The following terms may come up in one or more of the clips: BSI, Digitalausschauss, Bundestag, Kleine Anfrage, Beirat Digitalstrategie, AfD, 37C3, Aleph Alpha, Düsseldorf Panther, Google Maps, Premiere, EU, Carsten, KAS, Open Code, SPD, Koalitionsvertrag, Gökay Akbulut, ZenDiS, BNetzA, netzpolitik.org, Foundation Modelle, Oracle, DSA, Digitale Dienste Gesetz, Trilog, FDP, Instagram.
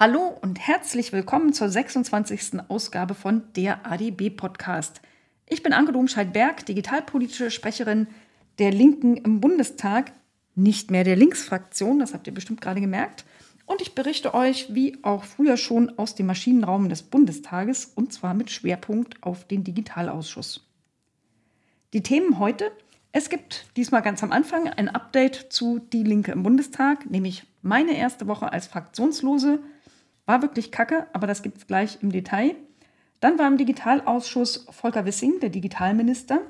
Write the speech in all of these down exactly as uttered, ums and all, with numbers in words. Hallo und herzlich willkommen zur sechsundzwanzigsten Ausgabe von der A D B Podcast. Ich bin Anke Domscheit-Berg, digitalpolitische Sprecherin der Linken im Bundestag, nicht mehr der Linksfraktion, das habt ihr bestimmt gerade gemerkt. Und ich berichte euch, wie auch früher schon, aus dem Maschinenraum des Bundestages und zwar mit Schwerpunkt auf den Digitalausschuss. Die Themen heute: Es gibt diesmal ganz am Anfang ein Update zu Die Linke im Bundestag, nämlich meine erste Woche als Fraktionslose. War wirklich kacke, aber das gibt es gleich im Detail. Dann war im Digitalausschuss Volker Wissing, der Digitalminister.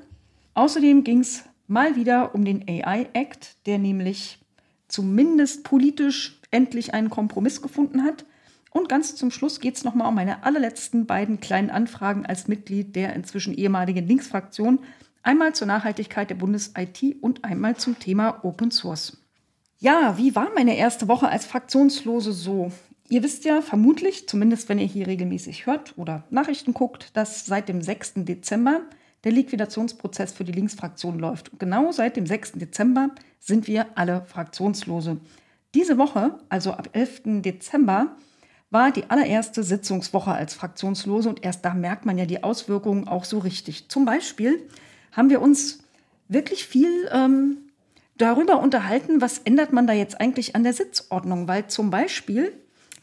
Außerdem ging es mal wieder um den A I Act, der nämlich zumindest politisch endlich einen Kompromiss gefunden hat. Und ganz zum Schluss geht es nochmal um meine allerletzten beiden kleinen Anfragen als Mitglied der inzwischen ehemaligen Linksfraktion. Einmal zur Nachhaltigkeit der Bundes-I T und einmal zum Thema Open Source. Ja, wie war meine erste Woche als Fraktionslose so? Ihr wisst ja vermutlich, zumindest wenn ihr hier regelmäßig hört oder Nachrichten guckt, dass seit dem sechsten Dezember der Liquidationsprozess für die Linksfraktion läuft. Und genau seit dem sechsten Dezember sind wir alle Fraktionslose. Diese Woche, also ab elften Dezember, war die allererste Sitzungswoche als Fraktionslose und erst da merkt man ja die Auswirkungen auch so richtig. Zum Beispiel haben wir uns wirklich viel ähm, darüber unterhalten, was ändert man da jetzt eigentlich an der Sitzordnung, weil zum Beispiel...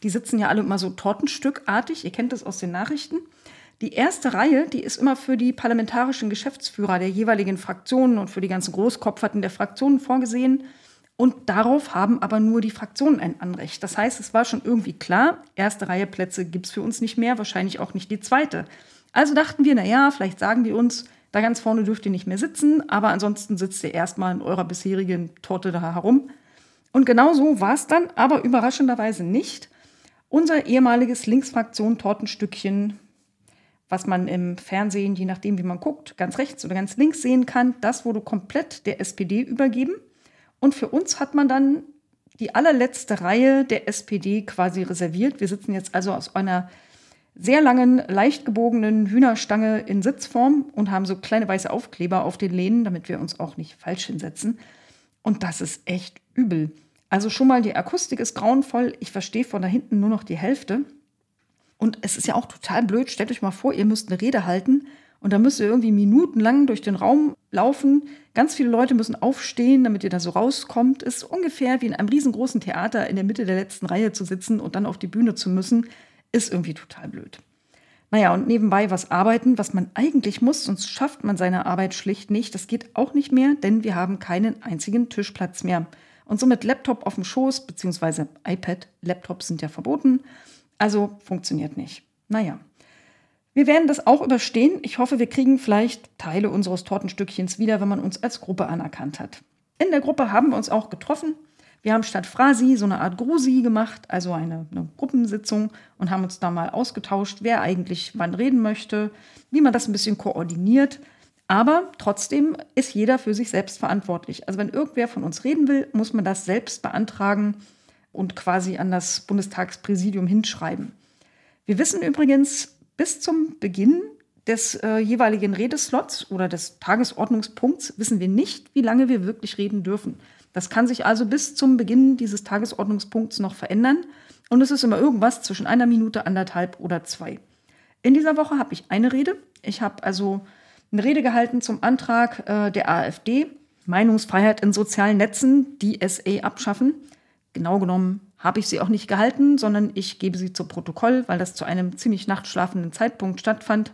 Die sitzen ja alle immer so tortenstückartig, ihr kennt das aus den Nachrichten. Die erste Reihe, die ist immer für die parlamentarischen Geschäftsführer der jeweiligen Fraktionen und für die ganzen Großkopferten der Fraktionen vorgesehen. Und darauf haben aber nur die Fraktionen ein Anrecht. Das heißt, es war schon irgendwie klar, erste Reihe Plätze gibt es für uns nicht mehr, wahrscheinlich auch nicht die zweite. Also dachten wir, naja, vielleicht sagen die uns, da ganz vorne dürft ihr nicht mehr sitzen, aber ansonsten sitzt ihr erstmal in eurer bisherigen Torte da herum. Und genau so war es dann, aber überraschenderweise nicht. Unser ehemaliges Linksfraktion-Tortenstückchen, was man im Fernsehen, je nachdem wie man guckt, ganz rechts oder ganz links sehen kann, das wurde komplett der S P D übergeben. Und für uns hat man dann die allerletzte Reihe der S P D quasi reserviert. Wir sitzen jetzt also aus einer sehr langen, leicht gebogenen Hühnerstange in Sitzform und haben so kleine weiße Aufkleber auf den Lehnen, damit wir uns auch nicht falsch hinsetzen. Und das ist echt übel. Also schon mal, die Akustik ist grauenvoll. Ich verstehe von da hinten nur noch die Hälfte. Und es ist ja auch total blöd. Stellt euch mal vor, ihr müsst eine Rede halten und dann müsst ihr irgendwie minutenlang durch den Raum laufen. Ganz viele Leute müssen aufstehen, damit ihr da so rauskommt. Ist ungefähr wie in einem riesengroßen Theater in der Mitte der letzten Reihe zu sitzen und dann auf die Bühne zu müssen. Ist irgendwie total blöd. Naja, und nebenbei was arbeiten, was man eigentlich muss, sonst schafft man seine Arbeit schlicht nicht. Das geht auch nicht mehr, denn wir haben keinen einzigen Tischplatz mehr. Und somit Laptop auf dem Schoß, beziehungsweise iPad, Laptops sind ja verboten, also funktioniert nicht. Naja, wir werden das auch überstehen. Ich hoffe, wir kriegen vielleicht Teile unseres Tortenstückchens wieder, wenn man uns als Gruppe anerkannt hat. In der Gruppe haben wir uns auch getroffen. Wir haben statt Frasi so eine Art Grusi gemacht, also eine, eine Gruppensitzung und haben uns da mal ausgetauscht, wer eigentlich wann reden möchte, wie man das ein bisschen koordiniert. Aber trotzdem ist jeder für sich selbst verantwortlich. Also wenn irgendwer von uns reden will, muss man das selbst beantragen und quasi an das Bundestagspräsidium hinschreiben. Wir wissen übrigens bis zum Beginn des äh, jeweiligen Redeslots oder des Tagesordnungspunkts wissen wir nicht, wie lange wir wirklich reden dürfen. Das kann sich also bis zum Beginn dieses Tagesordnungspunkts noch verändern. Und es ist immer irgendwas zwischen einer Minute, anderthalb oder zwei. In dieser Woche habe ich eine Rede. Ich habe also... eine Rede gehalten zum Antrag äh, der AfD, Meinungsfreiheit in sozialen Netzen, D S A abschaffen. Genau genommen habe ich sie auch nicht gehalten, sondern ich gebe sie zu Protokoll, weil das zu einem ziemlich nachtschlafenden Zeitpunkt stattfand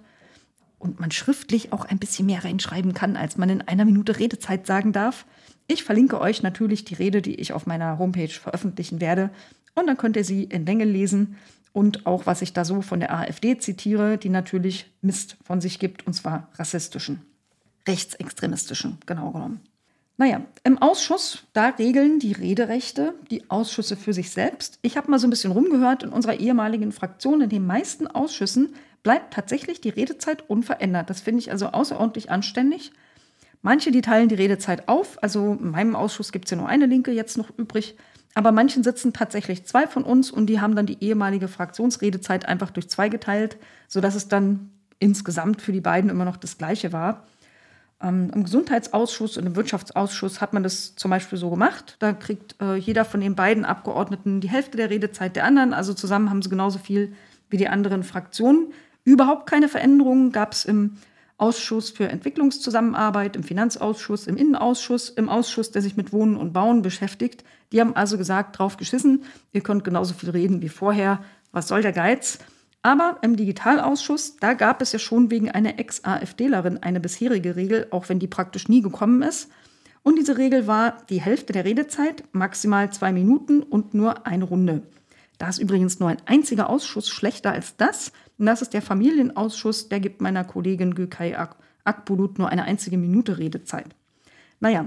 und man schriftlich auch ein bisschen mehr reinschreiben kann, als man in einer Minute Redezeit sagen darf. Ich verlinke euch natürlich die Rede, die ich auf meiner Homepage veröffentlichen werde und dann könnt ihr sie in Länge lesen. Und auch, was ich da so von der AfD zitiere, die natürlich Mist von sich gibt, und zwar rassistischen, rechtsextremistischen, genau genommen. Naja, im Ausschuss, da regeln die Rederechte die Ausschüsse für sich selbst. Ich habe mal so ein bisschen rumgehört, in unserer ehemaligen Fraktion, in den meisten Ausschüssen, bleibt tatsächlich die Redezeit unverändert. Das finde ich also außerordentlich anständig. Manche, die teilen die Redezeit auf. Also in meinem Ausschuss gibt es ja nur eine Linke jetzt noch übrig. Aber manchen sitzen tatsächlich zwei von uns und die haben dann die ehemalige Fraktionsredezeit einfach durch zwei geteilt, sodass es dann insgesamt für die beiden immer noch das Gleiche war. Ähm, im Gesundheitsausschuss und im Wirtschaftsausschuss hat man das zum Beispiel so gemacht. Da kriegt äh, jeder von den beiden Abgeordneten die Hälfte der Redezeit der anderen. Also zusammen haben sie genauso viel wie die anderen Fraktionen. Überhaupt keine Veränderungen gab es im Ausschuss für Entwicklungszusammenarbeit, im Finanzausschuss, im Innenausschuss, im Ausschuss, der sich mit Wohnen und Bauen beschäftigt. Die haben also gesagt, drauf geschissen, ihr könnt genauso viel reden wie vorher. Was soll der Geiz? Aber im Digitalausschuss, da gab es ja schon wegen einer Ex-AfDlerin eine bisherige Regel, auch wenn die praktisch nie gekommen ist. Und diese Regel war die Hälfte der Redezeit, maximal zwei Minuten und nur eine Runde. Da ist übrigens nur ein einziger Ausschuss schlechter als das. Und das ist der Familienausschuss, der gibt meiner Kollegin Gökay Akbulut nur eine einzige Minute Redezeit. Naja,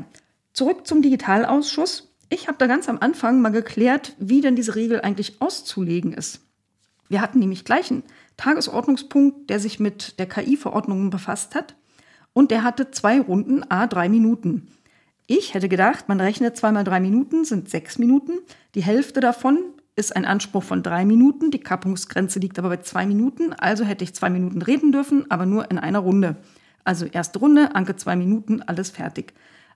zurück zum Digitalausschuss. Ich habe da ganz am Anfang mal geklärt, wie denn diese Regel eigentlich auszulegen ist. Wir hatten nämlich gleich einen Tagesordnungspunkt, der sich mit der K I-Verordnung befasst hat. Und der hatte zwei Runden, à drei Minuten. Ich hätte gedacht, man rechnet zwei mal drei Minuten, sind sechs Minuten. Die Hälfte davon ist ein Anspruch von drei Minuten. Die Kappungsgrenze liegt aber bei zwei Minuten. Also hätte ich zwei Minuten reden dürfen, aber nur in einer Runde. Also erste Runde, Anke zwei Minuten, alles fertig.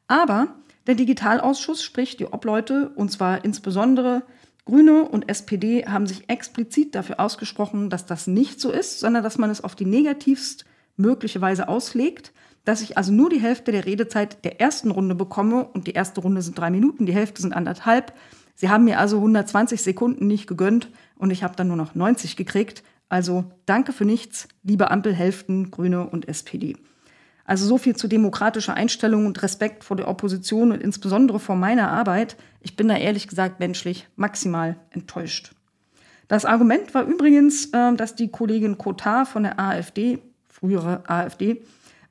Aber der Digitalausschuss, sprich die Obleute, und zwar insbesondere Grüne und S P D, haben sich explizit dafür ausgesprochen, dass das nicht so ist, sondern dass man es auf die negativst mögliche Weise auslegt, dass ich also nur die Hälfte der Redezeit der ersten Runde bekomme und die erste Runde sind drei Minuten, die Hälfte sind anderthalb. Sie haben mir also hundertzwanzig Sekunden nicht gegönnt und ich habe dann nur noch neunzig gekriegt. Also danke für nichts, liebe Ampelhälften, Grüne und S P D. Also so viel zu demokratischer Einstellung und Respekt vor der Opposition und insbesondere vor meiner Arbeit. Ich bin da ehrlich gesagt menschlich maximal enttäuscht. Das Argument war übrigens, dass die Kollegin Cotar von der AfD, frühere AfD,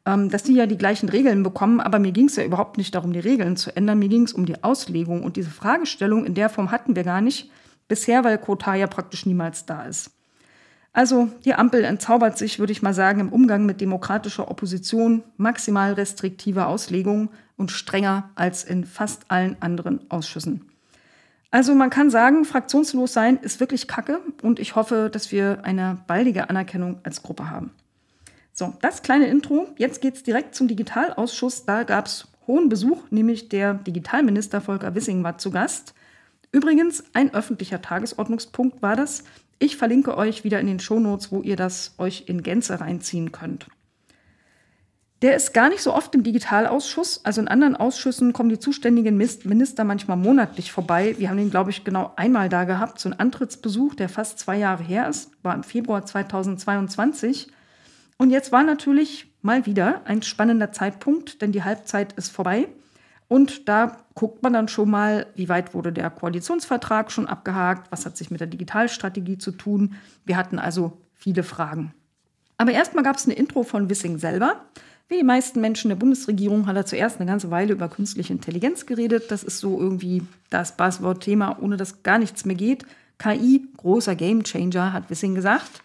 dass die ja die gleichen Regeln bekommen. Aber mir ging es ja überhaupt nicht darum, die Regeln zu ändern. Mir ging es um die Auslegung. Und diese Fragestellung in der Form hatten wir gar nicht bisher, weil Cotar ja praktisch niemals da ist. Also die Ampel entzaubert sich, würde ich mal sagen, im Umgang mit demokratischer Opposition, maximal restriktiver Auslegung und strenger als in fast allen anderen Ausschüssen. Also man kann sagen, fraktionslos sein ist wirklich Kacke und ich hoffe, dass wir eine baldige Anerkennung als Gruppe haben. So, das kleine Intro. Jetzt geht's direkt zum Digitalausschuss. Da gab's hohen Besuch, nämlich der Digitalminister Volker Wissing war zu Gast. Übrigens, ein öffentlicher Tagesordnungspunkt war das. Ich verlinke euch wieder in den Shownotes, wo ihr das euch in Gänze reinziehen könnt. Der ist gar nicht so oft im Digitalausschuss. Also in anderen Ausschüssen kommen die zuständigen Minister manchmal monatlich vorbei. Wir haben den, glaube ich, genau einmal da gehabt. So ein Antrittsbesuch, der fast zwei Jahre her ist, war im Februar zweitausendzweiundzwanzig. Und jetzt war natürlich mal wieder ein spannender Zeitpunkt, denn die Halbzeit ist vorbei. Und da guckt man dann schon mal, wie weit wurde der Koalitionsvertrag schon abgehakt, was hat sich mit der Digitalstrategie zu tun. Wir hatten also viele Fragen. Aber erstmal gab es eine Intro von Wissing selber. Wie die meisten Menschen der Bundesregierung hat er zuerst eine ganze Weile über künstliche Intelligenz geredet. Das ist so irgendwie das Buzzword-Thema, ohne dass gar nichts mehr geht. K I, großer Gamechanger, hat Wissing gesagt.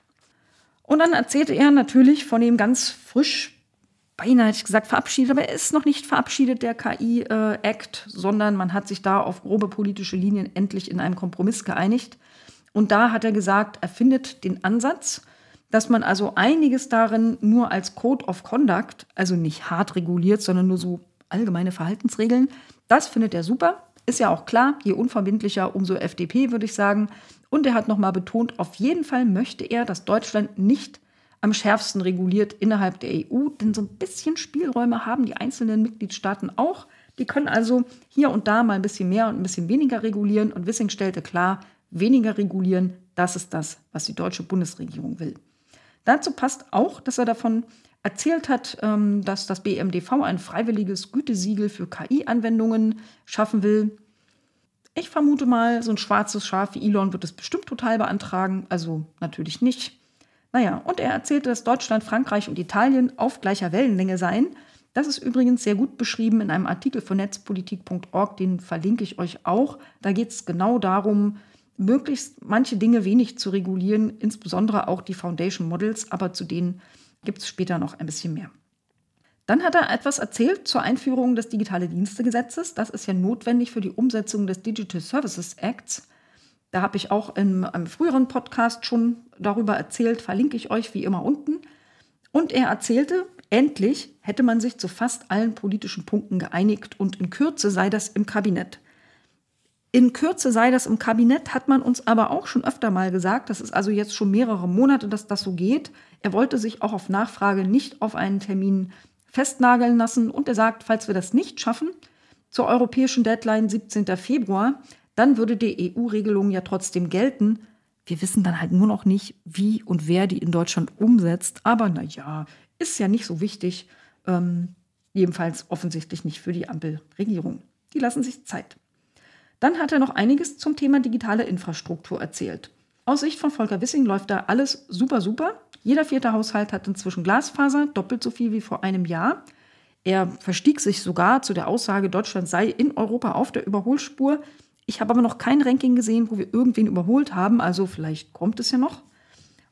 Und dann erzählte er natürlich von dem ganz frisch, beinahe hätte ich gesagt verabschiedet, aber er ist noch nicht verabschiedet, der K I-Act, äh, sondern man hat sich da auf grobe politische Linien endlich in einem Kompromiss geeinigt. Und da hat er gesagt, er findet den Ansatz, dass man also einiges darin nur als Code of Conduct, also nicht hart reguliert, sondern nur so allgemeine Verhaltensregeln, das findet er super. Ist ja auch klar, je unverbindlicher, umso F D P, würde ich sagen. Und er hat nochmal betont, auf jeden Fall möchte er, dass Deutschland nicht am schärfsten reguliert innerhalb der E U, denn so ein bisschen Spielräume haben die einzelnen Mitgliedstaaten auch. Die können also hier und da mal ein bisschen mehr und ein bisschen weniger regulieren. Und Wissing stellte klar, weniger regulieren, das ist das, was die deutsche Bundesregierung will. Dazu passt auch, dass er davon erzählt hat, dass das B M D V ein freiwilliges Gütesiegel für K I-Anwendungen schaffen will. Ich vermute mal, so ein schwarzes Schaf wie Elon wird es bestimmt total beantragen, also natürlich nicht. Naja, und er erzählte, dass Deutschland, Frankreich und Italien auf gleicher Wellenlänge seien. Das ist übrigens sehr gut beschrieben in einem Artikel von netzpolitik punkt org, den verlinke ich euch auch. Da geht es genau darum, möglichst manche Dinge wenig zu regulieren, insbesondere auch die Foundation Models, aber zu denen gibt es später noch ein bisschen mehr. Dann hat er etwas erzählt zur Einführung des Digitale-Dienste-Gesetzes. Das ist ja notwendig für die Umsetzung des Digital Services Acts. Da habe ich auch in einem früheren Podcast schon darüber erzählt, verlinke ich euch wie immer unten. Und er erzählte, Endlich hätte man sich zu fast allen politischen Punkten geeinigt und in Kürze sei das im Kabinett. In Kürze sei das im Kabinett, hat man uns aber auch schon öfter mal gesagt. Das ist also jetzt schon mehrere Monate, dass das so geht. Er wollte sich auch auf Nachfrage nicht auf einen Termin festnageln lassen. Und er sagt, falls wir das nicht schaffen, zur europäischen Deadline siebzehnten Februar, dann würde die E U-Regelung ja trotzdem gelten. Wir wissen dann halt nur noch nicht, wie und wer die in Deutschland umsetzt. Aber naja, ist ja nicht so wichtig. Ähm, jedenfalls offensichtlich nicht für die Ampelregierung. Die lassen sich Zeit. Dann hat er noch einiges zum Thema digitale Infrastruktur erzählt. Aus Sicht von Volker Wissing läuft da alles super, super. Jeder vierte Haushalt hat inzwischen Glasfaser, doppelt so viel wie vor einem Jahr. Er verstieg sich sogar zu der Aussage, Deutschland sei in Europa auf der Überholspur. Ich habe aber noch kein Ranking gesehen, wo wir irgendwen überholt haben, also vielleicht kommt es ja noch.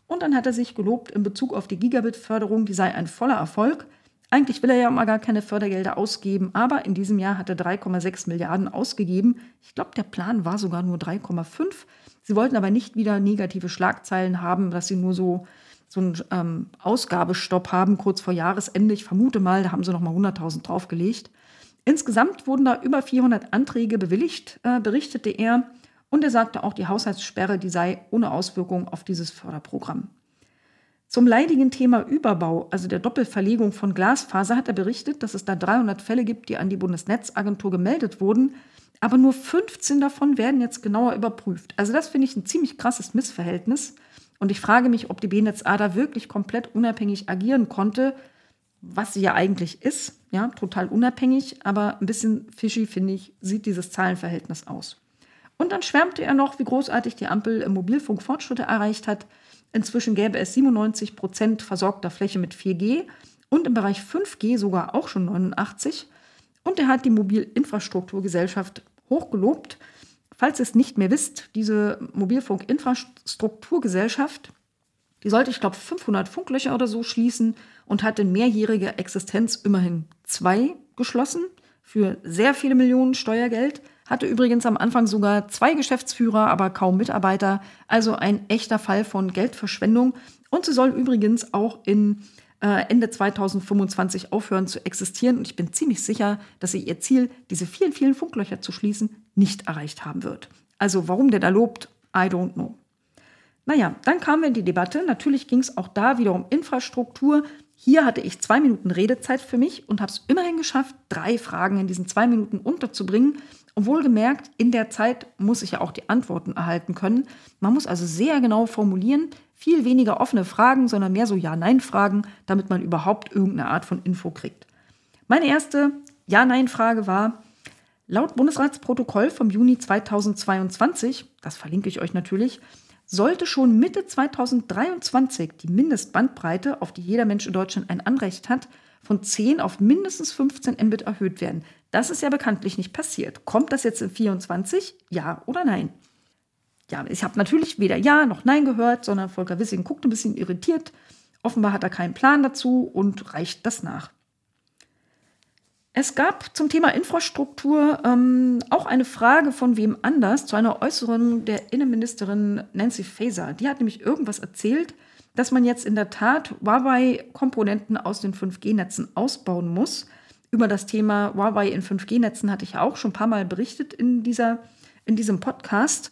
Und dann hat er sich gelobt in Bezug auf die Gigabit-Förderung, die sei ein voller Erfolg. Eigentlich will er ja mal gar keine Fördergelder ausgeben, aber in diesem Jahr hat er drei Komma sechs Milliarden ausgegeben. Ich glaube, der Plan war sogar nur drei Komma fünf. Sie wollten aber nicht wieder negative Schlagzeilen haben, dass sie nur so, so einen ähm, Ausgabestopp haben, kurz vor Jahresende. Ich vermute mal, da haben sie nochmal hunderttausend draufgelegt. Insgesamt wurden da über vierhundert Anträge bewilligt, äh, berichtete er. Und er sagte auch, die Haushaltssperre, die sei ohne Auswirkung auf dieses Förderprogramm. Zum leidigen Thema Überbau, also der Doppelverlegung von Glasfaser, hat er berichtet, dass es da dreihundert Fälle gibt, die an die Bundesnetzagentur gemeldet wurden. Aber nur fünfzehn davon werden jetzt genauer überprüft. Also das finde ich ein ziemlich krasses Missverhältnis. Und ich frage mich, ob die B NetzA da wirklich komplett unabhängig agieren konnte, was sie ja eigentlich ist. Ja, total unabhängig, aber ein bisschen fishy, finde ich, sieht dieses Zahlenverhältnis aus. Und dann schwärmte er noch, wie großartig die Ampel im Mobilfunk Fortschritte erreicht hat. Inzwischen gäbe es siebenundneunzig Prozent versorgter Fläche mit vier G und im Bereich fünf G sogar auch schon neunundachtzig. Und er hat die Mobilinfrastrukturgesellschaft hochgelobt. Falls ihr es nicht mehr wisst, diese Mobilfunkinfrastrukturgesellschaft, die sollte, ich glaube, fünfhundert Funklöcher oder so schließen und hat in mehrjähriger Existenz immerhin zwei geschlossen für sehr viele Millionen Steuergeld. Hatte übrigens am Anfang sogar zwei Geschäftsführer, aber kaum Mitarbeiter. Also ein echter Fall von Geldverschwendung. Und sie soll übrigens auch in äh, Ende zweitausendfünfundzwanzig aufhören zu existieren. Und ich bin ziemlich sicher, dass sie ihr Ziel, diese vielen, vielen Funklöcher zu schließen, nicht erreicht haben wird. Also warum der da lobt, I don't know. Naja, dann kamen wir in die Debatte. Natürlich ging es auch da wieder um Infrastruktur. Hier hatte ich zwei Minuten Redezeit für mich und habe es immerhin geschafft, drei Fragen in diesen zwei Minuten unterzubringen. Und wohlgemerkt, in der Zeit muss ich ja auch die Antworten erhalten können. Man muss also sehr genau formulieren, viel weniger offene Fragen, sondern mehr so Ja-Nein-Fragen, damit man überhaupt irgendeine Art von Info kriegt. Meine erste Ja-Nein-Frage war, laut Bundesratsprotokoll vom Juni zweitausendzweiundzwanzig, das verlinke ich euch natürlich, sollte schon Mitte zweitausenddreiundzwanzig die Mindestbandbreite, auf die jeder Mensch in Deutschland ein Anrecht hat, von zehn auf mindestens fünfzehn Mbit erhöht werden. Das ist ja bekanntlich nicht passiert. Kommt das jetzt in vierundzwanzig? Ja oder nein? Ja, ich habe natürlich weder Ja noch Nein gehört, sondern Volker Wissing guckt ein bisschen irritiert. Offenbar hat er keinen Plan dazu und reicht das nach. Es gab zum Thema Infrastruktur ähm, auch eine Frage von wem anders zu einer Äußerung der Innenministerin Nancy Faeser. Die hat nämlich irgendwas erzählt, dass man jetzt in der Tat Huawei-Komponenten aus den fünf G Netzen ausbauen muss. Über das Thema Huawei in fünf G Netzen hatte ich ja auch schon ein paar Mal berichtet in, dieser, in diesem Podcast.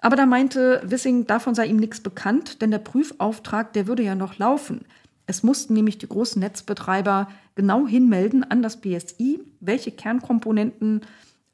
Aber da meinte Wissing, davon sei ihm nichts bekannt, denn der Prüfauftrag, der würde ja noch laufen. Es mussten nämlich die großen Netzbetreiber genau hinmelden an das B S I, welche Kernkomponenten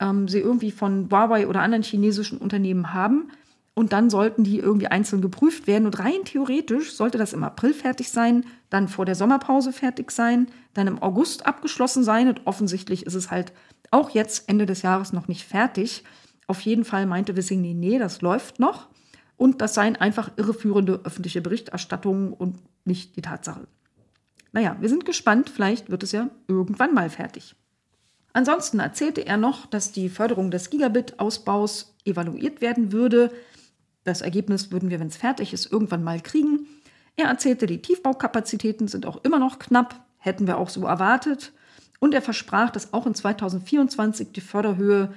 ähm, sie irgendwie von Huawei oder anderen chinesischen Unternehmen haben. Und dann sollten die irgendwie einzeln geprüft werden. Und rein theoretisch sollte das im April fertig sein, dann vor der Sommerpause fertig sein, dann im August abgeschlossen sein. Und offensichtlich ist es halt auch jetzt Ende des Jahres noch nicht fertig. Auf jeden Fall meinte Wissing, nee, nee, das läuft noch. Und das seien einfach irreführende öffentliche Berichterstattungen und nicht die Tatsache. Naja, wir sind gespannt. Vielleicht wird es ja irgendwann mal fertig. Ansonsten erzählte er noch, dass die Förderung des Gigabit-Ausbaus evaluiert werden würde. Das Ergebnis würden wir, wenn es fertig ist, irgendwann mal kriegen. Er erzählte, die Tiefbaukapazitäten sind auch immer noch knapp, hätten wir auch so erwartet. Und er versprach, dass auch in zweitausendvierundzwanzig die Förderhöhe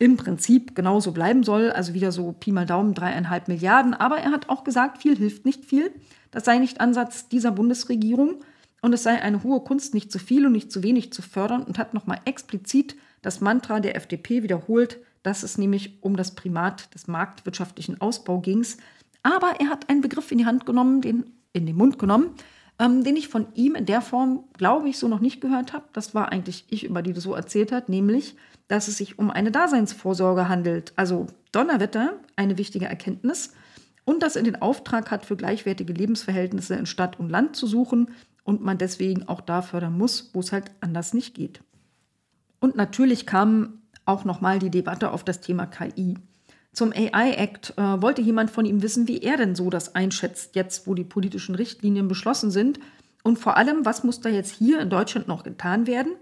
im Prinzip genauso bleiben soll. Also wieder so Pi mal Daumen, dreieinhalb Milliarden. Aber er hat auch gesagt, viel hilft nicht viel. Das sei nicht Ansatz dieser Bundesregierung. Und es sei eine hohe Kunst, nicht zu viel und nicht zu wenig zu fördern, und hat nochmal explizit das Mantra der F D P wiederholt, dass es nämlich um das Primat des marktwirtschaftlichen Ausbaus ging. Aber er hat einen Begriff in die Hand genommen, den, in den Mund genommen, ähm, den ich von ihm in der Form, glaube ich, so noch nicht gehört habe. Das war eigentlich ich, über die das so erzählt hat, nämlich, dass es sich um eine Daseinsvorsorge handelt. Also Donnerwetter, eine wichtige Erkenntnis. Und dass er den Auftrag hat, für gleichwertige Lebensverhältnisse in Stadt und Land zu suchen, und man deswegen auch da fördern muss, wo es halt anders nicht geht. Und natürlich kam auch nochmal die Debatte auf das Thema K I. Zum A I Act äh, wollte jemand von ihm wissen, wie er denn so das einschätzt, jetzt wo die politischen Richtlinien beschlossen sind. Und vor allem, was muss da jetzt hier in Deutschland noch getan werden,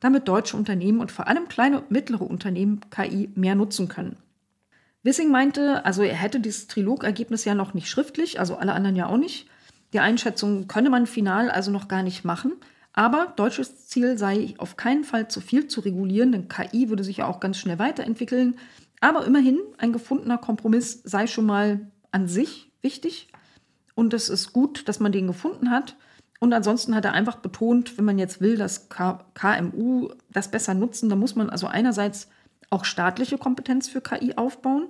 damit deutsche Unternehmen und vor allem kleine und mittlere Unternehmen K I mehr nutzen können. Wissing meinte, also er hätte dieses Trilog-Ergebnis ja noch nicht schriftlich, also alle anderen ja auch nicht. Die Einschätzung könne man final also noch gar nicht machen. Aber deutsches Ziel sei auf keinen Fall zu viel zu regulieren, denn K I würde sich ja auch ganz schnell weiterentwickeln. Aber immerhin, ein gefundener Kompromiss sei schon mal an sich wichtig. Und es ist gut, dass man den gefunden hat. Und ansonsten hat er einfach betont, wenn man jetzt will, dass K M U das besser nutzen, dann muss man also einerseits auch staatliche Kompetenz für K I aufbauen.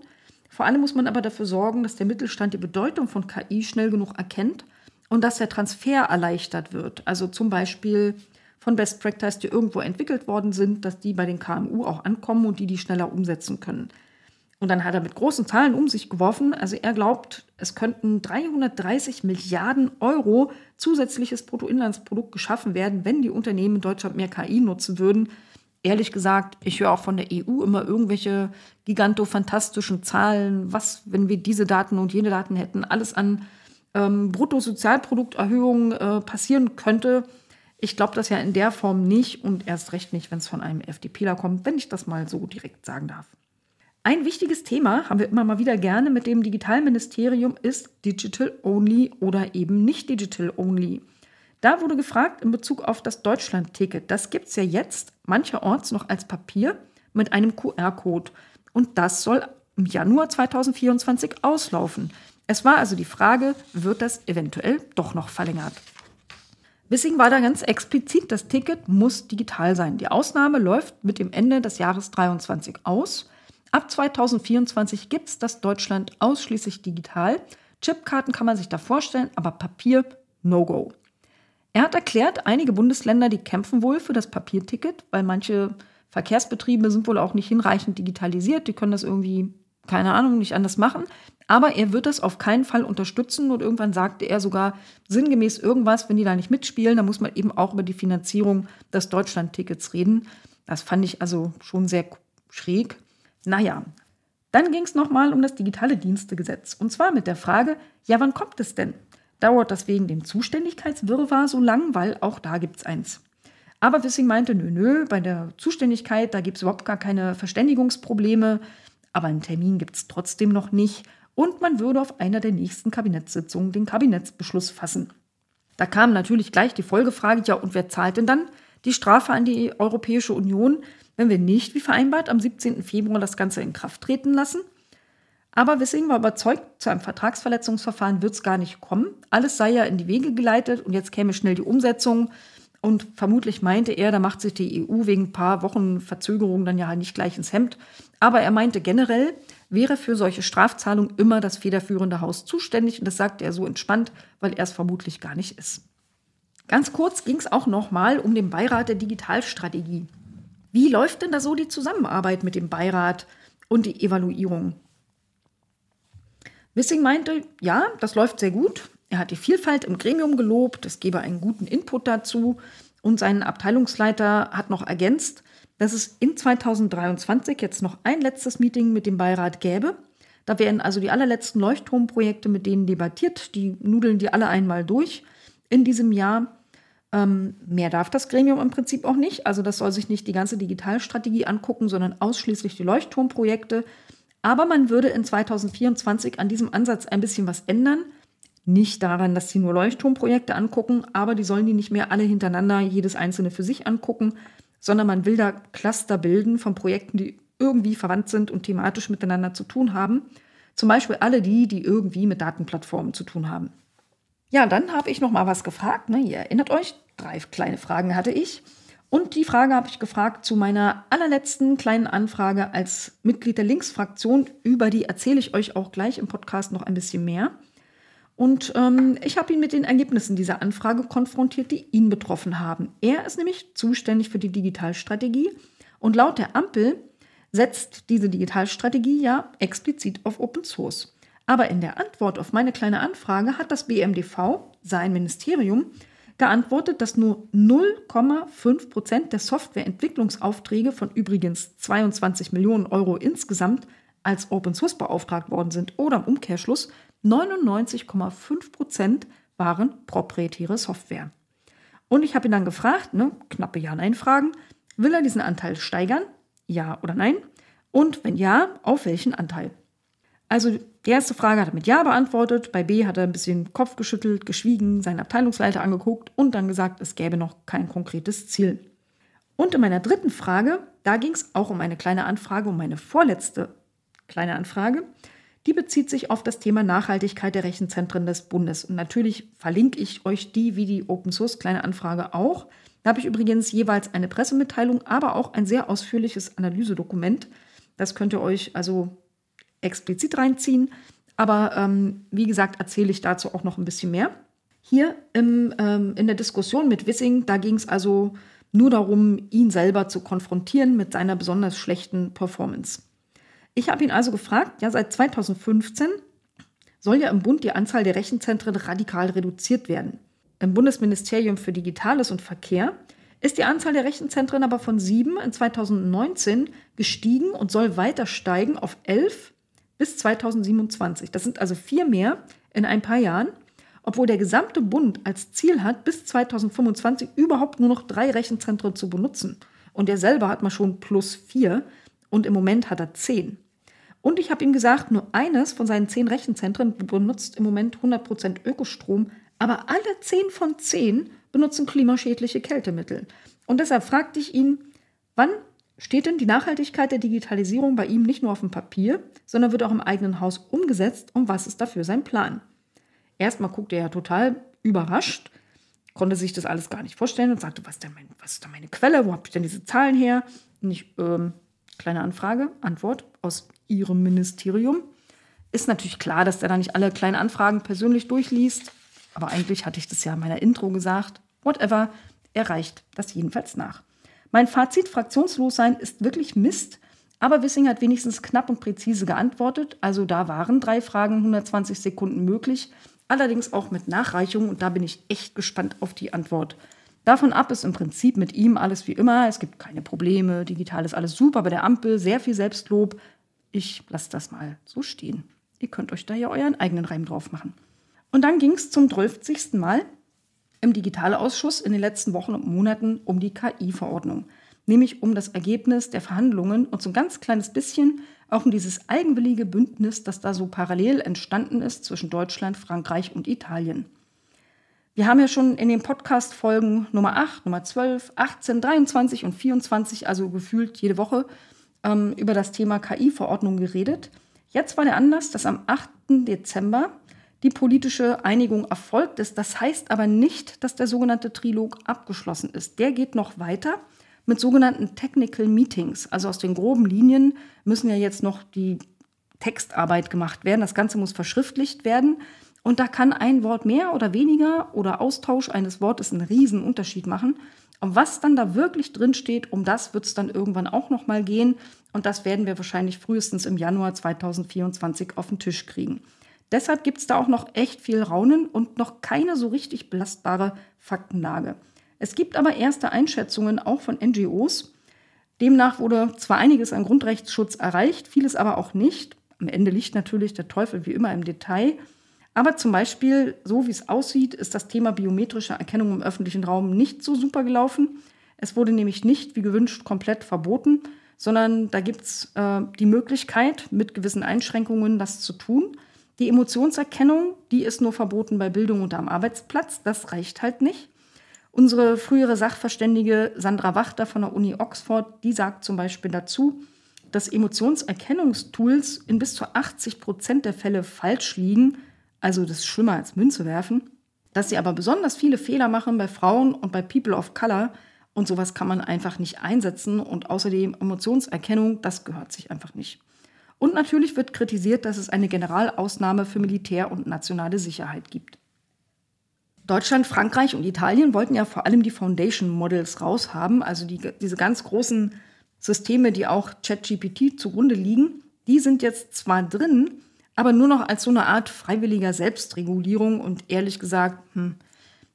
Vor allem muss man aber dafür sorgen, dass der Mittelstand die Bedeutung von K I schnell genug erkennt und dass der Transfer erleichtert wird. Also zum Beispiel von Best Practice, die irgendwo entwickelt worden sind, dass die bei den K M U auch ankommen und die die schneller umsetzen können. Und dann hat er mit großen Zahlen um sich geworfen. Also er glaubt, es könnten dreihundertdreißig Milliarden Euro zusätzliches Bruttoinlandsprodukt geschaffen werden, wenn die Unternehmen in Deutschland mehr K I nutzen würden. Ehrlich gesagt, ich höre auch von der E U immer irgendwelche gigantofantastischen Zahlen. Was, wenn wir diese Daten und jene Daten hätten, alles an ähm, Bruttosozialprodukterhöhungen äh, passieren könnte. Ich glaube das ja in der Form nicht und erst recht nicht, wenn es von einem FDPler kommt, wenn ich das mal so direkt sagen darf. Ein wichtiges Thema haben wir immer mal wieder gerne mit dem Digitalministerium ist Digital Only oder eben nicht Digital Only. Da wurde gefragt in Bezug auf das Deutschland-Ticket. Das gibt es ja jetzt mancherorts noch als Papier mit einem Q R-Code. Und das soll im Januar zweitausendvierundzwanzig auslaufen. Es war also die Frage, wird das eventuell doch noch verlängert? Wissing war da ganz explizit, das Ticket muss digital sein. Die Ausnahme läuft mit dem Ende des Jahres dreiundzwanzig aus. Ab zweitausendvierundzwanzig gibt es das Deutschland ausschließlich digital. Chipkarten kann man sich da vorstellen, aber Papier, no go. Er hat erklärt, einige Bundesländer, die kämpfen wohl für das Papierticket, weil manche Verkehrsbetriebe sind wohl auch nicht hinreichend digitalisiert. Die können das irgendwie, keine Ahnung, nicht anders machen. Aber er wird das auf keinen Fall unterstützen. Und irgendwann sagte er sogar sinngemäß irgendwas, wenn die da nicht mitspielen, dann muss man eben auch über die Finanzierung des Deutschlandtickets reden. Das fand ich also schon sehr schräg. Naja, dann ging es nochmal um das digitale Dienstegesetz. Und zwar mit der Frage, ja, wann kommt es denn? Dauert das wegen dem Zuständigkeitswirrwarr so lang, weil auch da gibt es eins. Aber Wissing meinte, nö, nö, bei der Zuständigkeit, da gibt es überhaupt gar keine Verständigungsprobleme, aber einen Termin gibt es trotzdem noch nicht und man würde auf einer der nächsten Kabinettssitzungen den Kabinettsbeschluss fassen. Da kam natürlich gleich die Folgefrage, ja und wer zahlt denn dann die Strafe an die Europäische Union, wenn wir nicht, wie vereinbart, am siebzehnten Februar das Ganze in Kraft treten lassen? Aber Wissing war überzeugt, zu einem Vertragsverletzungsverfahren wird es gar nicht kommen. Alles sei ja in die Wege geleitet und jetzt käme schnell die Umsetzung. Und vermutlich meinte er, da macht sich die E U wegen ein paar Wochen Verzögerung dann ja halt nicht gleich ins Hemd. Aber er meinte generell, wäre für solche Strafzahlungen immer das federführende Haus zuständig. Und das sagte er so entspannt, weil er es vermutlich gar nicht ist. Ganz kurz ging es auch nochmal um den Beirat der Digitalstrategie. Wie läuft denn da so die Zusammenarbeit mit dem Beirat und die Evaluierung? Wissing meinte, ja, das läuft sehr gut. Er hat die Vielfalt im Gremium gelobt, es gebe einen guten Input dazu und seinen Abteilungsleiter hat noch ergänzt, dass es in zweitausenddreiundzwanzig jetzt noch ein letztes Meeting mit dem Beirat gäbe. Da wären also die allerletzten Leuchtturmprojekte mit denen debattiert, die nudeln die alle einmal durch in diesem Jahr. Ähm, mehr darf das Gremium im Prinzip auch nicht, also das soll sich nicht die ganze Digitalstrategie angucken, sondern ausschließlich die Leuchtturmprojekte. Aber man würde in zweitausendvierundzwanzig an diesem Ansatz ein bisschen was ändern. Nicht daran, dass sie nur Leuchtturmprojekte angucken, aber die sollen die nicht mehr alle hintereinander, jedes einzelne für sich angucken, sondern man will da Cluster bilden von Projekten, die irgendwie verwandt sind und thematisch miteinander zu tun haben. Zum Beispiel alle die, die irgendwie mit Datenplattformen zu tun haben. Ja, dann habe ich noch mal was gefragt. Ne? Ihr erinnert euch, Drei kleine Fragen hatte ich. Und die Frage habe ich gefragt zu meiner allerletzten kleinen Anfrage als Mitglied der Linksfraktion. Über die erzähle ich euch auch gleich im Podcast noch ein bisschen mehr. Und ähm, ich habe ihn mit den Ergebnissen dieser Anfrage konfrontiert, die ihn betroffen haben. Er ist nämlich zuständig für die Digitalstrategie. Und laut der Ampel setzt diese Digitalstrategie ja explizit auf Open Source. Aber in der Antwort auf meine kleine Anfrage hat das B M D V, sein Ministerium, geantwortet, dass nur null Komma fünf Prozent der Softwareentwicklungsaufträge von übrigens zweiundzwanzig Millionen Euro insgesamt als Open Source beauftragt worden sind. Oder im Umkehrschluss, neunundneunzig Komma fünf Prozent waren proprietäre Software. Und ich habe ihn dann gefragt, ne, knappe Ja-Nein-Fragen, will er diesen Anteil steigern? Ja oder nein? Und wenn ja, auf welchen Anteil? Also die erste Frage hat er mit Ja beantwortet, bei B hat er ein bisschen Kopf geschüttelt, geschwiegen, seinen Abteilungsleiter angeguckt und dann gesagt, es gäbe noch kein konkretes Ziel. Und in meiner dritten Frage, da ging es auch um eine kleine Anfrage, um meine vorletzte kleine Anfrage, die bezieht sich auf das Thema Nachhaltigkeit der Rechenzentren des Bundes. Und natürlich verlinke ich euch die, wie die Open Source kleine Anfrage auch. Da habe ich übrigens jeweils eine Pressemitteilung, aber auch ein sehr ausführliches Analysedokument. Das könnt ihr euch also explizit reinziehen. Aber ähm, wie gesagt, erzähle ich dazu auch noch ein bisschen mehr. Hier im, ähm, in der Diskussion mit Wissing, da ging es also nur darum, ihn selber zu konfrontieren mit seiner besonders schlechten Performance. Ich habe ihn also gefragt, ja, seit zweitausendfünfzehn soll ja im Bund die Anzahl der Rechenzentren radikal reduziert werden. Im Bundesministerium für Digitales und Verkehr ist die Anzahl der Rechenzentren aber von sieben in zweitausendneunzehn gestiegen und soll weiter steigen auf elf bis zweitausendsiebenundzwanzig. Das sind also vier mehr in ein paar Jahren, obwohl der gesamte Bund als Ziel hat, bis zweitausendfünfundzwanzig überhaupt nur noch drei Rechenzentren zu benutzen. Und er selber hat mal schon plus vier und im Moment hat er zehn. Und ich habe ihm gesagt, nur eines von seinen zehn Rechenzentren benutzt im Moment hundert Prozent Ökostrom, aber alle zehn von zehn benutzen klimaschädliche Kältemittel. Und deshalb fragte ich ihn, wann steht denn die Nachhaltigkeit der Digitalisierung bei ihm nicht nur auf dem Papier, sondern wird auch im eigenen Haus umgesetzt und was ist dafür sein Plan? Erstmal guckte er ja total überrascht, konnte sich das alles gar nicht vorstellen und sagte, was ist denn mein, was ist denn meine Quelle, wo habe ich denn diese Zahlen her? Und ich, ähm, kleine Anfrage, Antwort aus Ihrem Ministerium. Ist natürlich klar, dass der da nicht alle kleinen Anfragen persönlich durchliest, aber eigentlich hatte ich das ja in meiner Intro gesagt. Whatever, er reicht das jedenfalls nach. Mein Fazit, fraktionslos sein ist wirklich Mist, aber Wissing hat wenigstens knapp und präzise geantwortet, also da waren drei Fragen, hundertzwanzig Sekunden möglich, allerdings auch mit Nachreichung und da bin ich echt gespannt auf die Antwort. Davon ab ist im Prinzip mit ihm alles wie immer, es gibt keine Probleme, digital ist alles super, bei der Ampel sehr viel Selbstlob. Ich lasse das mal so stehen. Ihr könnt euch da ja euren eigenen Reim drauf machen. Und dann ging es zum zwölfzigsten Mal im Digitalausschuss in den letzten Wochen und Monaten um die K I-Verordnung. Nämlich um das Ergebnis der Verhandlungen und so ein ganz kleines bisschen auch um dieses eigenwillige Bündnis, das da so parallel entstanden ist zwischen Deutschland, Frankreich und Italien. Wir haben ja schon in den Podcast-Folgen Nummer acht, Nummer zwölf, achtzehn, dreiundzwanzig und vierundzwanzig, also gefühlt jede Woche, über das Thema K I-Verordnung geredet. Jetzt war der Anlass, dass am achten Dezember die politische Einigung erfolgt ist. Das heißt aber nicht, dass der sogenannte Trilog abgeschlossen ist. Der geht noch weiter mit sogenannten Technical Meetings. Also aus den groben Linien müssen ja jetzt noch die Textarbeit gemacht werden. Das Ganze muss verschriftlicht werden. Und da kann ein Wort mehr oder weniger oder Austausch eines Wortes einen riesen Unterschied machen. Und was dann da wirklich drinsteht, um das wird es dann irgendwann auch nochmal gehen. Und das werden wir wahrscheinlich frühestens im Januar zweitausendvierundzwanzig auf den Tisch kriegen. Deshalb gibt es da auch noch echt viel Raunen und noch keine so richtig belastbare Faktenlage. Es gibt aber erste Einschätzungen auch von N G Os. Demnach wurde zwar einiges an Grundrechtsschutz erreicht, vieles aber auch nicht. Am Ende liegt natürlich der Teufel wie immer im Detail. Aber zum Beispiel, so wie es aussieht, ist das Thema biometrische Erkennung im öffentlichen Raum nicht so super gelaufen. Es wurde nämlich nicht, wie gewünscht, komplett verboten, sondern da gibt es äh, die Möglichkeit, mit gewissen Einschränkungen das zu tun. Die Emotionserkennung, die ist nur verboten bei Bildung und am Arbeitsplatz. Das reicht halt nicht. Unsere frühere Sachverständige Sandra Wachter von der Uni Oxford, die sagt zum Beispiel dazu, dass Emotionserkennungstools in bis zu achtzig Prozent der Fälle falsch liegen. Also das ist schlimmer als Münze werfen. dass sie aber besonders viele Fehler machen bei Frauen und bei People of Color. Und sowas kann man einfach nicht einsetzen. Und außerdem Emotionserkennung, das gehört sich einfach nicht. Und natürlich wird kritisiert, dass es eine Generalausnahme für Militär und nationale Sicherheit gibt. Deutschland, Frankreich und Italien wollten ja vor allem die Foundation Models raushaben, also die, diese ganz großen Systeme, die auch ChatGPT zugrunde liegen. Die sind jetzt zwar drin, aber nur noch als so eine Art freiwilliger Selbstregulierung. Und ehrlich gesagt, hm,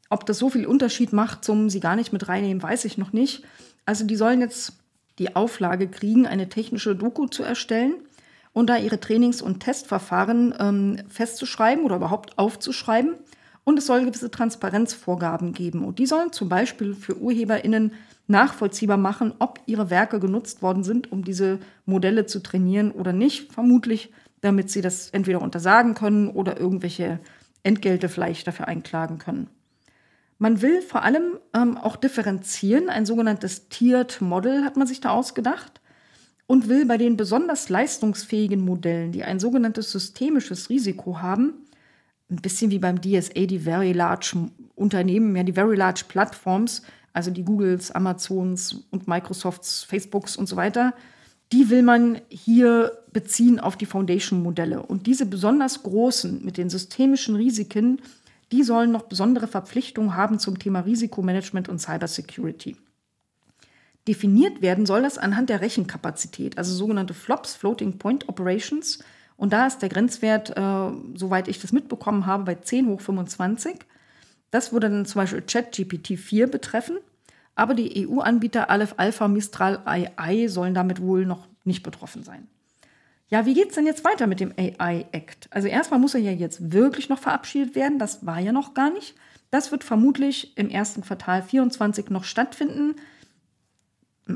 ob das so viel Unterschied macht, zum sie gar nicht mit reinnehmen, weiß ich noch nicht. Also die sollen jetzt die Auflage kriegen, eine technische Doku zu erstellen und da ihre Trainings- und Testverfahren ähm, festzuschreiben oder überhaupt aufzuschreiben. Und es soll gewisse Transparenzvorgaben geben. Und die sollen zum Beispiel für UrheberInnen nachvollziehbar machen, ob ihre Werke genutzt worden sind, um diese Modelle zu trainieren oder nicht. Vermutlich, damit sie das entweder untersagen können oder irgendwelche Entgelte vielleicht dafür einklagen können. Man will vor allem ähm, auch differenzieren. Ein sogenanntes Tiered Model hat man sich da ausgedacht. Und will bei den besonders leistungsfähigen Modellen, die ein sogenanntes systemisches Risiko haben, ein bisschen wie beim D S A, die Very Large Unternehmen, ja, die Very Large Platforms, also die Googles, Amazons und Microsofts, Facebooks und so weiter, die will man hier beziehen auf die Foundation-Modelle. Und diese besonders großen mit den systemischen Risiken, die sollen noch besondere Verpflichtungen haben zum Thema Risikomanagement und Cybersecurity. Definiert werden soll das anhand der Rechenkapazität, also sogenannte Flops, Floating Point Operations. Und da ist der Grenzwert, äh, soweit ich das mitbekommen habe, bei zehn hoch fünfundzwanzig. Das würde dann zum Beispiel ChatGPT vier betreffen. Aber die E U-Anbieter Aleph Alpha, Mistral A I sollen damit wohl noch nicht betroffen sein. Ja, wie geht es denn jetzt weiter mit dem A I Act? Also erstmal muss er ja jetzt wirklich noch verabschiedet werden. Das war ja noch gar nicht. Das wird vermutlich im ersten Quartal vierundzwanzig noch stattfinden.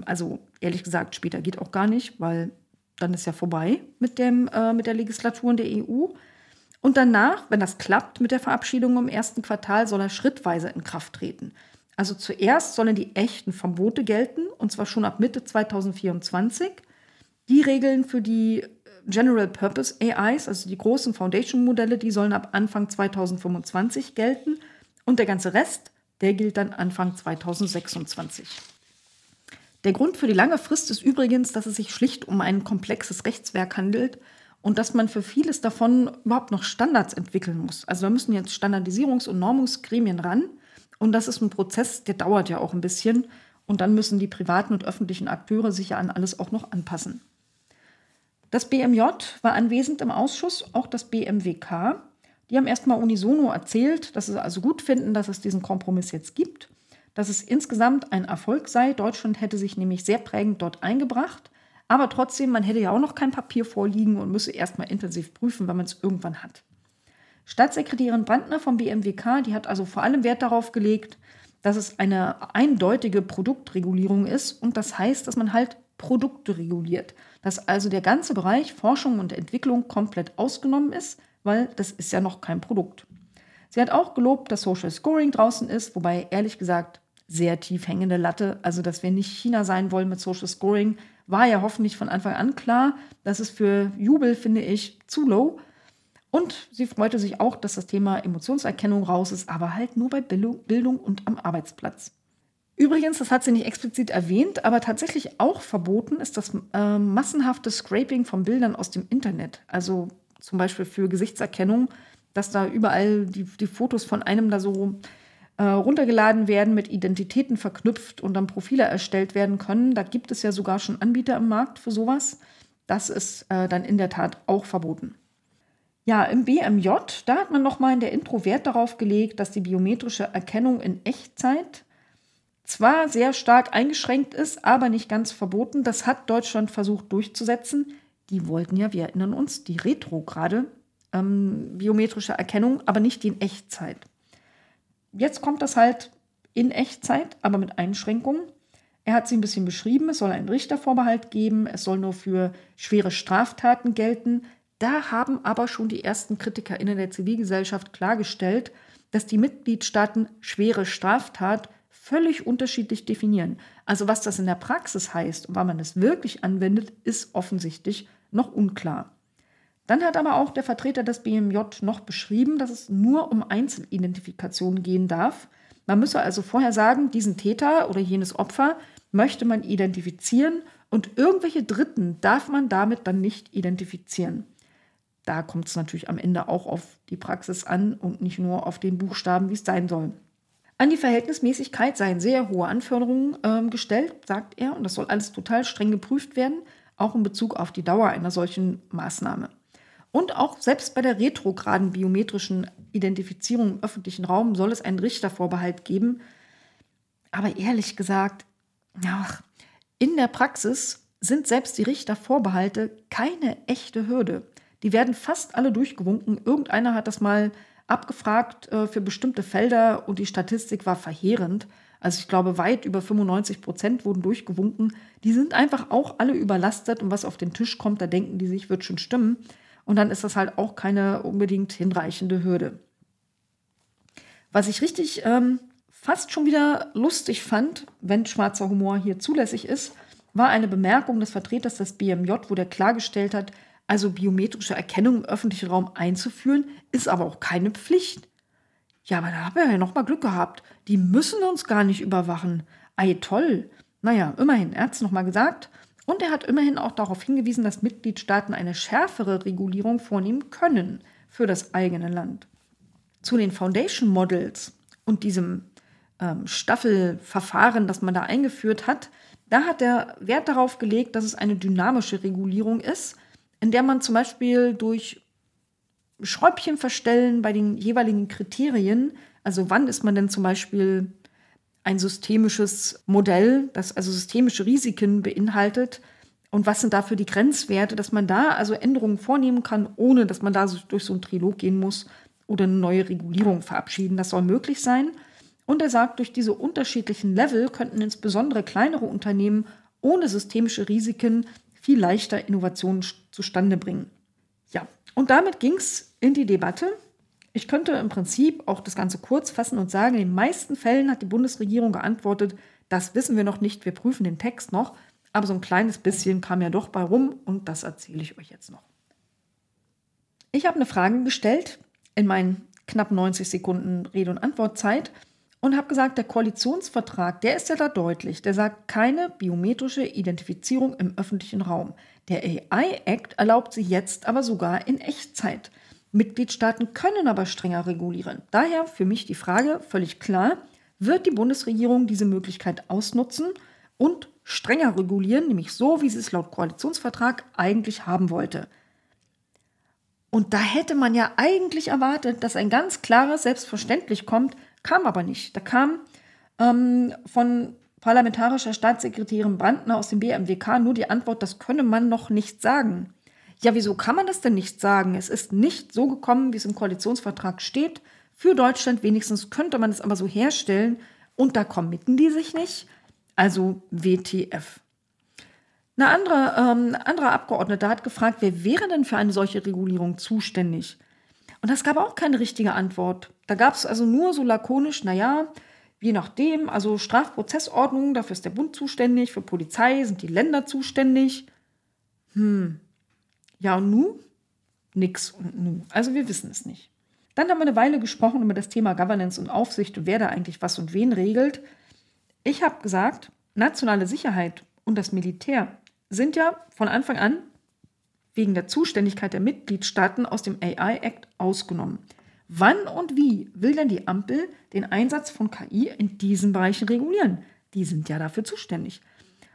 Also ehrlich gesagt, später geht auch gar nicht, weil dann ist ja vorbei mit, dem, äh, mit der Legislatur in der E U. Und danach, wenn das klappt mit der Verabschiedung im ersten Quartal, soll er schrittweise in Kraft treten. Also zuerst sollen die echten Verbote gelten, und zwar schon ab Mitte zweitausendvierundzwanzig. Die Regeln für die General-Purpose-A Is, also die großen Foundation-Modelle, die sollen ab Anfang zweitausendfünfundzwanzig gelten. Und der ganze Rest, der gilt dann Anfang zweitausendsechsundzwanzig. Der Grund für die lange Frist ist übrigens, dass es sich schlicht um ein komplexes Rechtswerk handelt und dass man für vieles davon überhaupt noch Standards entwickeln muss. Also da müssen jetzt Standardisierungs- und Normungsgremien ran. Und das ist ein Prozess, der dauert ja auch ein bisschen. Und dann müssen die privaten und öffentlichen Akteure sich ja an alles auch noch anpassen. Das B M J war anwesend im Ausschuss, auch das B M W K. Die haben erstmal unisono erzählt, dass sie also gut finden, dass es diesen Kompromiss jetzt gibt. Dass es insgesamt ein Erfolg sei. Deutschland hätte sich nämlich sehr prägend dort eingebracht. Aber trotzdem, man hätte ja auch noch kein Papier vorliegen und müsse erstmal intensiv prüfen, wenn man es irgendwann hat. Staatssekretärin Brandner vom B M W K, die hat also vor allem Wert darauf gelegt, dass es eine eindeutige Produktregulierung ist. Und das heißt, dass man halt Produkte reguliert. Dass also der ganze Bereich Forschung und Entwicklung komplett ausgenommen ist, weil das ist ja noch kein Produkt. Sie hat auch gelobt, dass Social Scoring draußen ist, wobei ehrlich gesagt, sehr tief hängende Latte, also dass wir nicht China sein wollen mit Social Scoring, war ja hoffentlich von Anfang an klar. Das ist für Jubel, finde ich, zu low. Und sie freute sich auch, dass das Thema Emotionserkennung raus ist, aber halt nur bei Bildung und am Arbeitsplatz. Übrigens, das hat sie nicht explizit erwähnt, aber tatsächlich auch verboten ist das äh, massenhafte Scraping von Bildern aus dem Internet, also zum Beispiel für Gesichtserkennung, dass da überall die, die Fotos von einem da so Äh, runtergeladen werden, mit Identitäten verknüpft und dann Profile erstellt werden können. Da gibt es ja sogar schon Anbieter im Markt für sowas. Das ist äh, dann in der Tat auch verboten. Ja, im B M J, da hat man nochmal in der Intro Wert darauf gelegt, dass die biometrische Erkennung in Echtzeit zwar sehr stark eingeschränkt ist, aber nicht ganz verboten. Das hat Deutschland versucht durchzusetzen. Die wollten ja, wir erinnern uns, die retrograde ähm, biometrische Erkennung, aber nicht die in Echtzeit. Jetzt kommt das halt in Echtzeit, aber mit Einschränkungen. Er hat sie ein bisschen beschrieben, es soll einen Richtervorbehalt geben, es soll nur für schwere Straftaten gelten. Da haben aber schon die ersten KritikerInnen der Zivilgesellschaft klargestellt, dass die Mitgliedstaaten schwere Straftat völlig unterschiedlich definieren. Also was das in der Praxis heißt und wann man es wirklich anwendet, ist offensichtlich noch unklar. Dann hat aber auch der Vertreter des B M J noch beschrieben, dass es nur um Einzelidentifikation gehen darf. Man müsse also vorher sagen, diesen Täter oder jenes Opfer möchte man identifizieren und irgendwelche Dritten darf man damit dann nicht identifizieren. Da kommt es natürlich am Ende auch auf die Praxis an und nicht nur auf den Buchstaben, wie es sein soll. An die Verhältnismäßigkeit seien sehr hohe Anforderungen äh, gestellt, sagt er, und das soll alles total streng geprüft werden, auch in Bezug auf die Dauer einer solchen Maßnahme. Und auch selbst bei der retrograden biometrischen Identifizierung im öffentlichen Raum soll es einen Richtervorbehalt geben. Aber ehrlich gesagt, ach, in der Praxis sind selbst die Richtervorbehalte keine echte Hürde. Die werden fast alle durchgewunken. Irgendeiner hat das mal abgefragt äh, für bestimmte Felder und die Statistik war verheerend. Also ich glaube, weit über fünfundneunzig Prozent wurden durchgewunken. Die sind einfach auch alle überlastet und was auf den Tisch kommt, da denken die sich, wird schon stimmen. Und dann ist das halt auch keine unbedingt hinreichende Hürde. Was ich richtig ähm, fast schon wieder lustig fand, wenn schwarzer Humor hier zulässig ist, war eine Bemerkung des Vertreters des B M J, wo der klargestellt hat, also biometrische Erkennung im öffentlichen Raum einzuführen, ist aber auch keine Pflicht. Ja, aber da haben wir ja nochmal Glück gehabt. Die müssen uns gar nicht überwachen. Ei, toll. Naja, immerhin, er hat es nochmal gesagt. Und er hat immerhin auch darauf hingewiesen, dass Mitgliedstaaten eine schärfere Regulierung vornehmen können für das eigene Land. Zu den Foundation Models und diesem ähm, Staffelverfahren, das man da eingeführt hat, da hat er Wert darauf gelegt, dass es eine dynamische Regulierung ist, in der man zum Beispiel durch Schräubchen verstellen bei den jeweiligen Kriterien, also wann ist man denn zum Beispiel ein systemisches Modell, das also systemische Risiken beinhaltet und was sind dafür die Grenzwerte, dass man da also Änderungen vornehmen kann, ohne dass man da durch so einen Trilog gehen muss oder eine neue Regulierung verabschieden. Das soll möglich sein. Und er sagt, durch diese unterschiedlichen Level könnten insbesondere kleinere Unternehmen ohne systemische Risiken viel leichter Innovationen zustande bringen. Ja, und damit ging es in die Debatte. Ich könnte im Prinzip auch das Ganze kurz fassen und sagen, in den meisten Fällen hat die Bundesregierung geantwortet, das wissen wir noch nicht, wir prüfen den Text noch, aber so ein kleines bisschen kam ja doch bei rum und das erzähle ich euch jetzt noch. Ich habe eine Frage gestellt in meinen knapp neunzig Sekunden Rede- und Antwortzeit und habe gesagt, der Koalitionsvertrag, der ist ja da deutlich, der sagt keine biometrische Identifizierung im öffentlichen Raum. Der A I Act erlaubt sie jetzt aber sogar in Echtzeit. Mitgliedstaaten können aber strenger regulieren. Daher für mich die Frage völlig klar, wird die Bundesregierung diese Möglichkeit ausnutzen und strenger regulieren, nämlich so, wie sie es laut Koalitionsvertrag eigentlich haben wollte. Und da hätte man ja eigentlich erwartet, dass ein ganz klares Selbstverständlich kommt, kam aber nicht. Da kam ähm, von parlamentarischer Staatssekretärin Brandner aus dem B M W K nur die Antwort, das könne man noch nicht sagen. Ja, wieso kann man das denn nicht sagen? Es ist nicht so gekommen, wie es im Koalitionsvertrag steht. Für Deutschland wenigstens könnte man es aber so herstellen. Und da committen die sich nicht. Also W T F. Eine andere, ähm, andere Abgeordnete hat gefragt, wer wäre denn für eine solche Regulierung zuständig? Und das gab auch keine richtige Antwort. Da gab es also nur so lakonisch, naja, je nachdem, also Strafprozessordnung, dafür ist der Bund zuständig, für Polizei sind die Länder zuständig. Hm. Ja und nu? Nix und nu. Also wir wissen es nicht. Dann haben wir eine Weile gesprochen über das Thema Governance und Aufsicht und wer da eigentlich was und wen regelt. Ich habe gesagt, nationale Sicherheit und das Militär sind ja von Anfang an wegen der Zuständigkeit der Mitgliedstaaten aus dem A I Act ausgenommen. Wann und wie will denn die Ampel den Einsatz von K I in diesen Bereichen regulieren? Die sind ja dafür zuständig.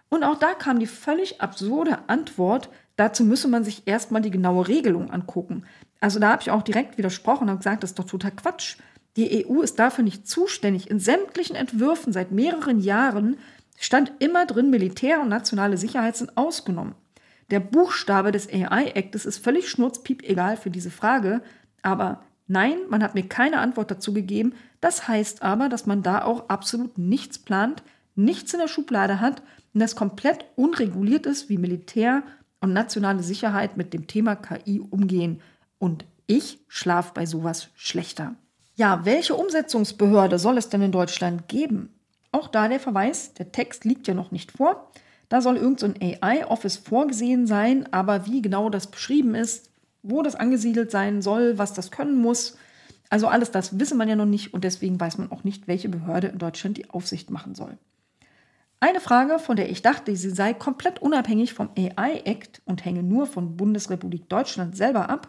Und auch da kam die völlig absurde Antwort, dazu müsse man sich erstmal die genaue Regelung angucken. Also da habe ich auch direkt widersprochen und gesagt, das ist doch total Quatsch. Die E U ist dafür nicht zuständig. In sämtlichen Entwürfen seit mehreren Jahren stand immer drin, Militär und nationale Sicherheit sind ausgenommen. Der Buchstabe des A I Actes ist völlig schnurzpiepegal für diese Frage. Aber nein, man hat mir keine Antwort dazu gegeben. Das heißt aber, dass man da auch absolut nichts plant, nichts in der Schublade hat, und das komplett unreguliert ist, wie Militär und nationale Sicherheit mit dem Thema K I umgehen. Und ich schlafe bei sowas schlechter. Ja, welche Umsetzungsbehörde soll es denn in Deutschland geben? Auch da der Verweis, der Text liegt ja noch nicht vor. Da soll irgend so ein A I Office vorgesehen sein, aber wie genau das beschrieben ist, wo das angesiedelt sein soll, was das können muss. Also alles das wissen wir ja noch nicht und deswegen weiß man auch nicht, welche Behörde in Deutschland die Aufsicht machen soll. Eine Frage, von der ich dachte, sie sei komplett unabhängig vom A I Act und hänge nur von Bundesrepublik Deutschland selber ab,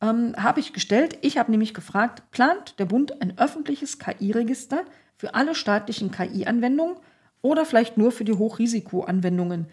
ähm, habe ich gestellt. Ich habe nämlich gefragt, plant der Bund ein öffentliches K I-Register für alle staatlichen K I-Anwendungen oder vielleicht nur für die Hochrisiko-Anwendungen?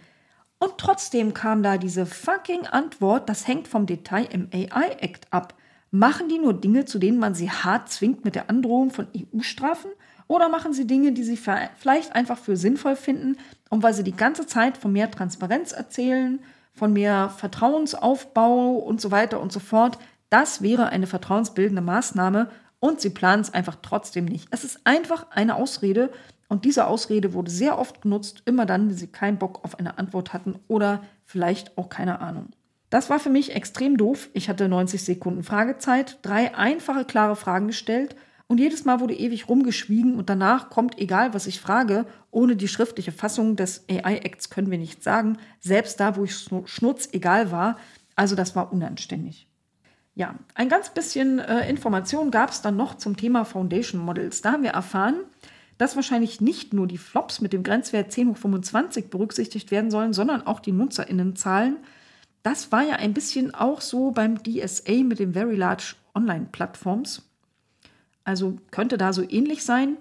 Und trotzdem kam da diese fucking Antwort, das hängt vom Detail im A I Act ab. Machen die nur Dinge, zu denen man sie hart zwingt mit der Androhung von E U-Strafen? Oder machen sie Dinge, die sie vielleicht einfach für sinnvoll finden und weil sie die ganze Zeit von mehr Transparenz erzählen, von mehr Vertrauensaufbau und so weiter und so fort. Das wäre eine vertrauensbildende Maßnahme und sie planen es einfach trotzdem nicht. Es ist einfach eine Ausrede und diese Ausrede wurde sehr oft genutzt, immer dann, wenn sie keinen Bock auf eine Antwort hatten oder vielleicht auch keine Ahnung. Das war für mich extrem doof. Ich hatte neunzig Sekunden Fragezeit, drei einfache, klare Fragen gestellt. Und jedes Mal wurde ewig rumgeschwiegen und danach kommt, egal was ich frage, ohne die schriftliche Fassung des A I Acts können wir nichts sagen, selbst da, wo ich schnurz egal war. Also das war unanständig. Ja, ein ganz bisschen äh, Information gab es dann noch zum Thema Foundation Models. Da haben wir erfahren, dass wahrscheinlich nicht nur die Flops mit dem Grenzwert zehn hoch fünfundzwanzig berücksichtigt werden sollen, sondern auch die NutzerInnenzahlen. Das war ja ein bisschen auch so beim D S A mit den Very Large Online Platforms. Also könnte da so ähnlich sein.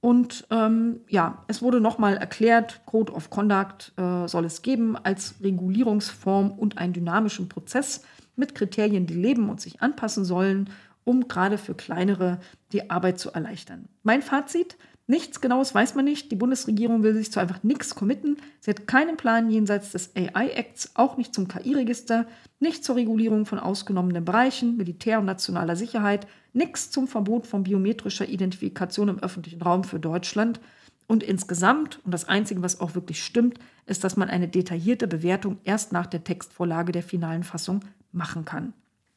Und ähm, ja, es wurde nochmal erklärt, Code of Conduct äh, soll es geben als Regulierungsform und einen dynamischen Prozess mit Kriterien, die leben und sich anpassen sollen, um gerade für kleinere die Arbeit zu erleichtern. Mein Fazit, nichts Genaues weiß man nicht. Die Bundesregierung will sich zu einfach nichts committen. Sie hat keinen Plan jenseits des A I Acts, auch nicht zum K I-Register, nicht zur Regulierung von ausgenommenen Bereichen, Militär und nationaler Sicherheit, nichts zum Verbot von biometrischer Identifikation im öffentlichen Raum für Deutschland. Und insgesamt, und das Einzige, was auch wirklich stimmt, ist, dass man eine detaillierte Bewertung erst nach der Textvorlage der finalen Fassung machen kann.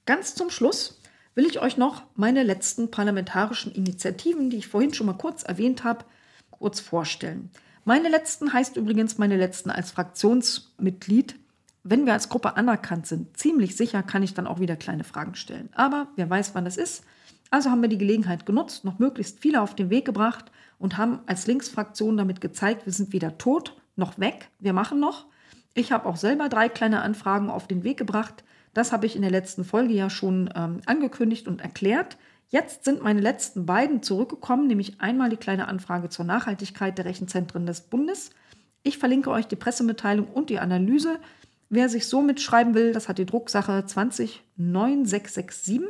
Ganz zum Schluss will ich euch noch meine letzten parlamentarischen Initiativen, die ich vorhin schon mal kurz erwähnt habe, kurz vorstellen. Meine letzten heißt übrigens meine letzten als Fraktionsmitglied. Wenn wir als Gruppe anerkannt sind, ziemlich sicher kann ich dann auch wieder kleine Fragen stellen. Aber wer weiß, wann das ist. Also haben wir die Gelegenheit genutzt, noch möglichst viele auf den Weg gebracht und haben als Linksfraktion damit gezeigt, wir sind weder tot noch weg, wir machen noch. Ich habe auch selber drei kleine Anfragen auf den Weg gebracht. Das habe ich in der letzten Folge ja schon ähm, angekündigt und erklärt. Jetzt sind meine letzten beiden zurückgekommen, nämlich einmal die kleine Anfrage zur Nachhaltigkeit der Rechenzentren des Bundes. Ich verlinke euch die Pressemitteilung und die Analyse. Wer sich so mitschreiben will, das hat die Drucksache zwanzig neunundsechzig sechs sieben.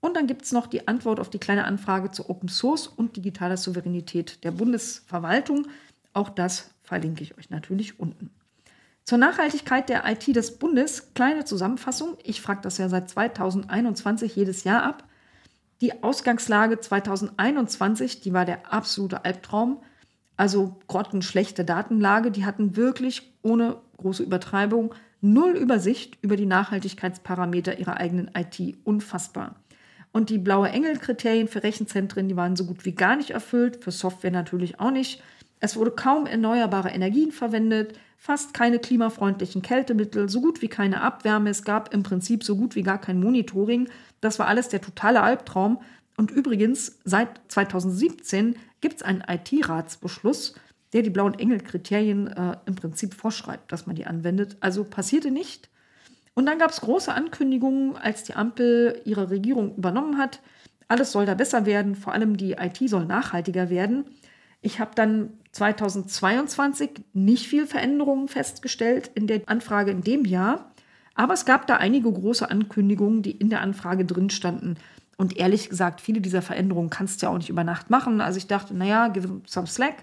Und dann gibt es noch die Antwort auf die kleine Anfrage zu Open Source und digitaler Souveränität der Bundesverwaltung. Auch das verlinke ich euch natürlich unten. Zur Nachhaltigkeit der I T des Bundes, kleine Zusammenfassung. Ich frage das ja seit zweitausendeinundzwanzig jedes Jahr ab. Die Ausgangslage zweitausendeinundzwanzig, die war der absolute Albtraum. Also grottenschlechte Datenlage. Die hatten wirklich ohne große Übertreibung null Übersicht über die Nachhaltigkeitsparameter ihrer eigenen I T. Unfassbar. Und die Blaue-Engel-Kriterien für Rechenzentren, die waren so gut wie gar nicht erfüllt. Für Software natürlich auch nicht. Es wurde kaum erneuerbare Energien verwendet, fast keine klimafreundlichen Kältemittel, so gut wie keine Abwärme. Es gab im Prinzip so gut wie gar kein Monitoring. Das war alles der totale Albtraum. Und übrigens, seit zweitausendsiebzehn gibt es einen I T-Ratsbeschluss, der die blauen Engel-Kriterien äh, im Prinzip vorschreibt, dass man die anwendet. Also passierte nicht. Und dann gab es große Ankündigungen, als die Ampel ihre Regierung übernommen hat. Alles soll da besser werden, vor allem die I T soll nachhaltiger werden. Ich habe dann zweitausendzweiundzwanzig nicht viel Veränderungen festgestellt in der Anfrage in dem Jahr. Aber es gab da einige große Ankündigungen, die in der Anfrage drin standen. Und ehrlich gesagt, viele dieser Veränderungen kannst du ja auch nicht über Nacht machen. Also ich dachte, naja, give them some slack.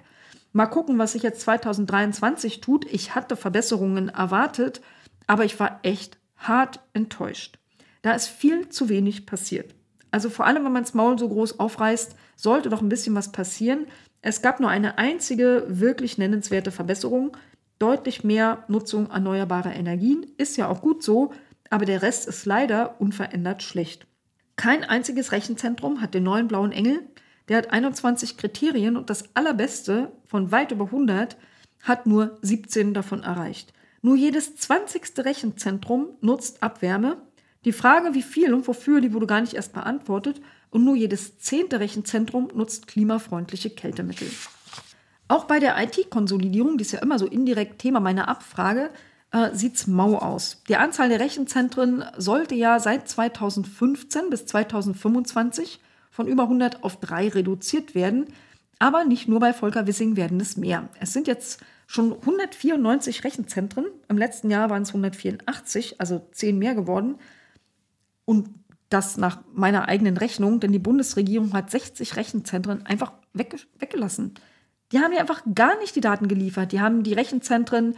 Mal gucken, was sich jetzt zweitausenddreiundzwanzig tut. Ich hatte Verbesserungen erwartet, aber ich war echt hart enttäuscht. Da ist viel zu wenig passiert. Also vor allem, wenn man das Maul so groß aufreißt, sollte doch ein bisschen was passieren. Es gab nur eine einzige wirklich nennenswerte Verbesserung. Deutlich mehr Nutzung erneuerbarer Energien. Ist ja auch gut so, aber der Rest ist leider unverändert schlecht. Kein einziges Rechenzentrum hat den neuen blauen Engel. Der hat einundzwanzig Kriterien und das Allerbeste von weit über hundert hat nur siebzehn davon erreicht. Nur jedes zwanzigste Rechenzentrum nutzt Abwärme. Die Frage, wie viel und wofür, die wurde gar nicht erst beantwortet und nur jedes zehnte Rechenzentrum nutzt klimafreundliche Kältemittel. Auch bei der I T-Konsolidierung, die ist ja immer so indirekt Thema meiner Abfrage, äh, sieht es mau aus. Die Anzahl der Rechenzentren sollte ja seit zweitausendfünfzehn bis zweitausendfünfundzwanzig von über hundert auf drei reduziert werden. Aber nicht nur bei Volker Wissing werden es mehr. Es sind jetzt schon hundertvierundneunzig Rechenzentren. Im letzten Jahr waren es hundertvierundachtzig, also zehn mehr geworden. Und das nach meiner eigenen Rechnung, denn die Bundesregierung hat sechzig Rechenzentren einfach weg, weggelassen. Die haben ja einfach gar nicht die Daten geliefert. Die haben die Rechenzentren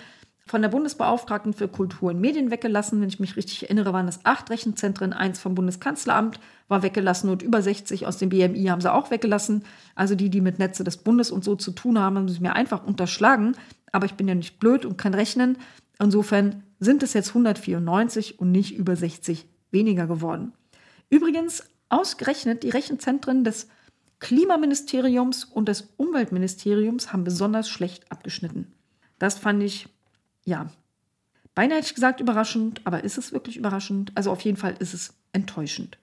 von der Bundesbeauftragten für Kultur und Medien weggelassen. Wenn ich mich richtig erinnere, waren das acht Rechenzentren. Eins vom Bundeskanzleramt war weggelassen und über sechzig aus dem B M I haben sie auch weggelassen. Also die, die mit Netze des Bundes und so zu tun haben, haben sie mir einfach unterschlagen. Aber ich bin ja nicht blöd und kann rechnen. Insofern sind es jetzt hundertvierundneunzig und nicht über sechzig weniger geworden. Übrigens ausgerechnet die Rechenzentren des Klimaministeriums und des Umweltministeriums haben besonders schlecht abgeschnitten. Das fand ich, ja, beinahe hätte ich gesagt überraschend, aber ist es wirklich überraschend? Also auf jeden Fall ist es enttäuschend.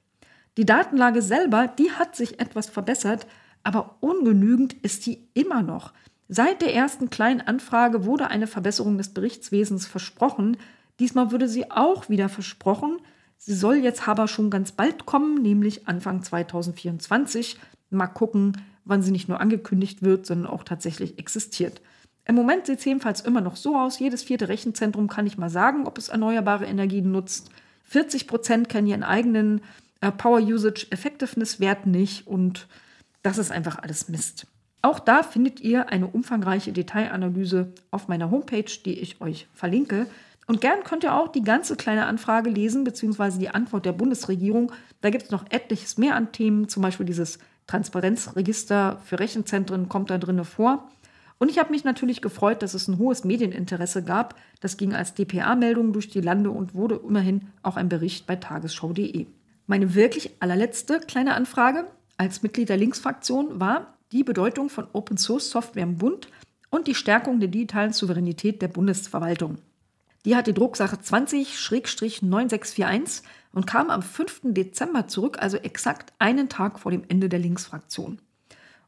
Die Datenlage selber, die hat sich etwas verbessert, aber ungenügend ist die immer noch. Seit der ersten kleinen Anfrage wurde eine Verbesserung des Berichtswesens versprochen. Diesmal würde sie auch wieder versprochen. Sie soll jetzt aber schon ganz bald kommen, nämlich Anfang zweitausendvierundzwanzig. Mal gucken, wann sie nicht nur angekündigt wird, sondern auch tatsächlich existiert. Im Moment sieht es jedenfalls immer noch so aus. Jedes vierte Rechenzentrum kann nicht mal sagen, ob es erneuerbare Energien nutzt. vierzig Prozent kennen ihren eigenen äh, Power-Usage-Effectiveness-Wert nicht. Und das ist einfach alles Mist. Auch da findet ihr eine umfangreiche Detailanalyse auf meiner Homepage, die ich euch verlinke. Und gern könnt ihr auch die ganze kleine Anfrage lesen, beziehungsweise die Antwort der Bundesregierung. Da gibt es noch etliches mehr an Themen, zum Beispiel dieses Transparenzregister für Rechenzentren kommt da drin vor. Und ich habe mich natürlich gefreut, dass es ein hohes Medieninteresse gab. Das ging als D P A-Meldung durch die Lande und wurde immerhin auch ein Bericht bei Tagesschau punkt de. Meine wirklich allerletzte kleine Anfrage als Mitglied der Linksfraktion war die Bedeutung von Open-Source-Software im Bund und die Stärkung der digitalen Souveränität der Bundesverwaltung. Die hat die Drucksache zwanzig neunundsechzig einundvierzig und kam am fünften Dezember zurück, also exakt einen Tag vor dem Ende der Linksfraktion.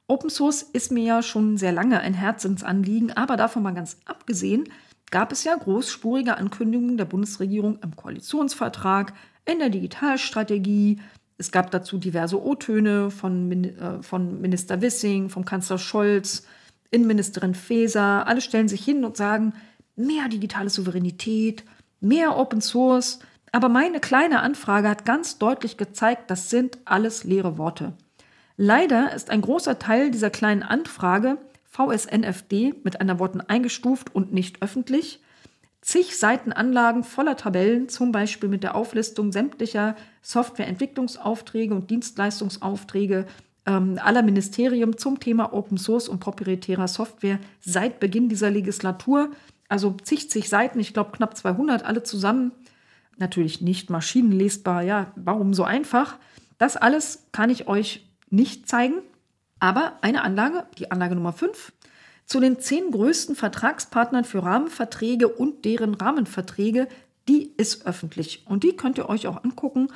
Open Source ist mir ja schon sehr lange ein Herzensanliegen, aber davon mal ganz abgesehen, gab es ja großspurige Ankündigungen der Bundesregierung im Koalitionsvertrag, in der Digitalstrategie. Es gab dazu diverse O-Töne von, äh, von Minister Wissing, vom Kanzler Scholz, Innenministerin Faeser. Alle stellen sich hin und sagen, mehr digitale Souveränität, mehr Open Source. Aber meine kleine Anfrage hat ganz deutlich gezeigt, das sind alles leere Worte. Leider ist ein großer Teil dieser kleinen Anfrage V S N F D mit anderen Worten eingestuft und nicht öffentlich. Zig Seiten Anlagen voller Tabellen, zum Beispiel mit der Auflistung sämtlicher Softwareentwicklungsaufträge und Dienstleistungsaufträge ähm, aller Ministerien zum Thema Open Source und proprietärer Software seit Beginn dieser Legislatur. Also zig, zig Seiten, ich glaube knapp zweihundert, alle zusammen. Natürlich nicht maschinenlesbar, ja, warum so einfach? Das alles kann ich euch nicht zeigen. Aber eine Anlage, die Anlage Nummer fünf, zu den zehn größten Vertragspartnern für Rahmenverträge und deren Rahmenverträge, die ist öffentlich. Und die könnt ihr euch auch angucken.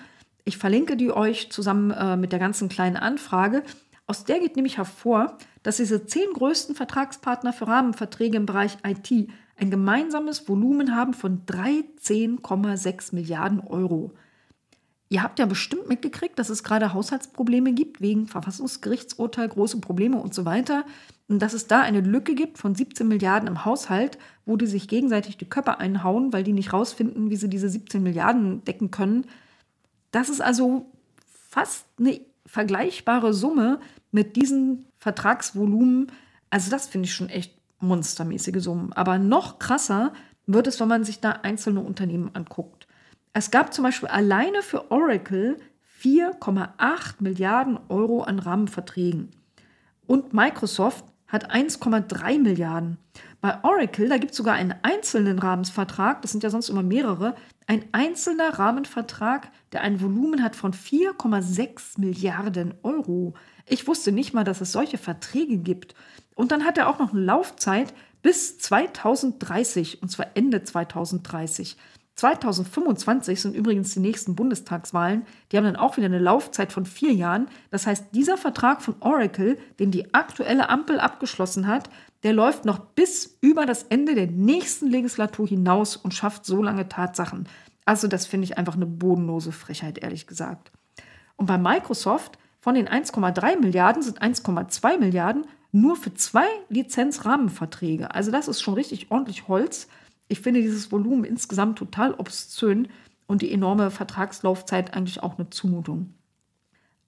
Ich verlinke die euch zusammen äh, mit der ganzen kleinen Anfrage. Aus der geht nämlich hervor, dass diese zehn größten Vertragspartner für Rahmenverträge im Bereich I T ein gemeinsames Volumen haben von dreizehn Komma sechs Milliarden Euro. Ihr habt ja bestimmt mitgekriegt, dass es gerade Haushaltsprobleme gibt, wegen Verfassungsgerichtsurteil, große Probleme und so weiter. Und dass es da eine Lücke gibt von siebzehn Milliarden im Haushalt, wo die sich gegenseitig die Köpfe einhauen, weil die nicht rausfinden, wie sie diese siebzehn Milliarden decken können. Das ist also fast eine vergleichbare Summe mit diesem Vertragsvolumen. Also das finde ich schon echt monstermäßige Summen. Aber noch krasser wird es, wenn man sich da einzelne Unternehmen anguckt. Es gab zum Beispiel alleine für Oracle vier Komma acht Milliarden Euro an Rahmenverträgen. Und Microsoft hat eins Komma drei Milliarden. Bei Oracle, da gibt es sogar einen einzelnen Rahmenvertrag, das sind ja sonst immer mehrere, ein einzelner Rahmenvertrag, der ein Volumen hat von vier Komma sechs Milliarden Euro. Ich wusste nicht mal, dass es solche Verträge gibt. Und dann hat er auch noch eine Laufzeit bis zweitausenddreißig, und zwar Ende zweitausenddreißig. zweitausendfünfundzwanzig sind übrigens die nächsten Bundestagswahlen. Die haben dann auch wieder eine Laufzeit von vier Jahren. Das heißt, dieser Vertrag von Oracle, den die aktuelle Ampel abgeschlossen hat, der läuft noch bis über das Ende der nächsten Legislatur hinaus und schafft so lange Tatsachen. Also das finde ich einfach eine bodenlose Frechheit, ehrlich gesagt. Und bei Microsoft, von den eins Komma drei Milliarden sind eins Komma zwei Milliarden nur für zwei Lizenzrahmenverträge. Also das ist schon richtig ordentlich Holz. Ich finde dieses Volumen insgesamt total obszön und die enorme Vertragslaufzeit eigentlich auch eine Zumutung.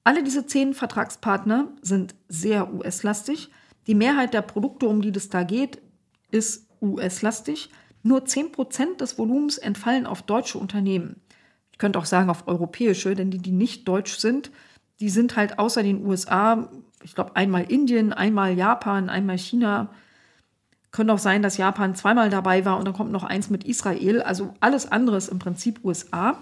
Alle diese zehn Vertragspartner sind sehr U S-lastig. Die Mehrheit der Produkte, um die es da geht, ist U S-lastig. Nur zehn Prozent des Volumens entfallen auf deutsche Unternehmen. Ich könnte auch sagen auf europäische, denn die, die nicht deutsch sind, die sind halt außer den U S A, ich glaube einmal Indien, einmal Japan, einmal China. Könnte auch sein, dass Japan zweimal dabei war und dann kommt noch eins mit Israel. Also alles andere ist im Prinzip U S A.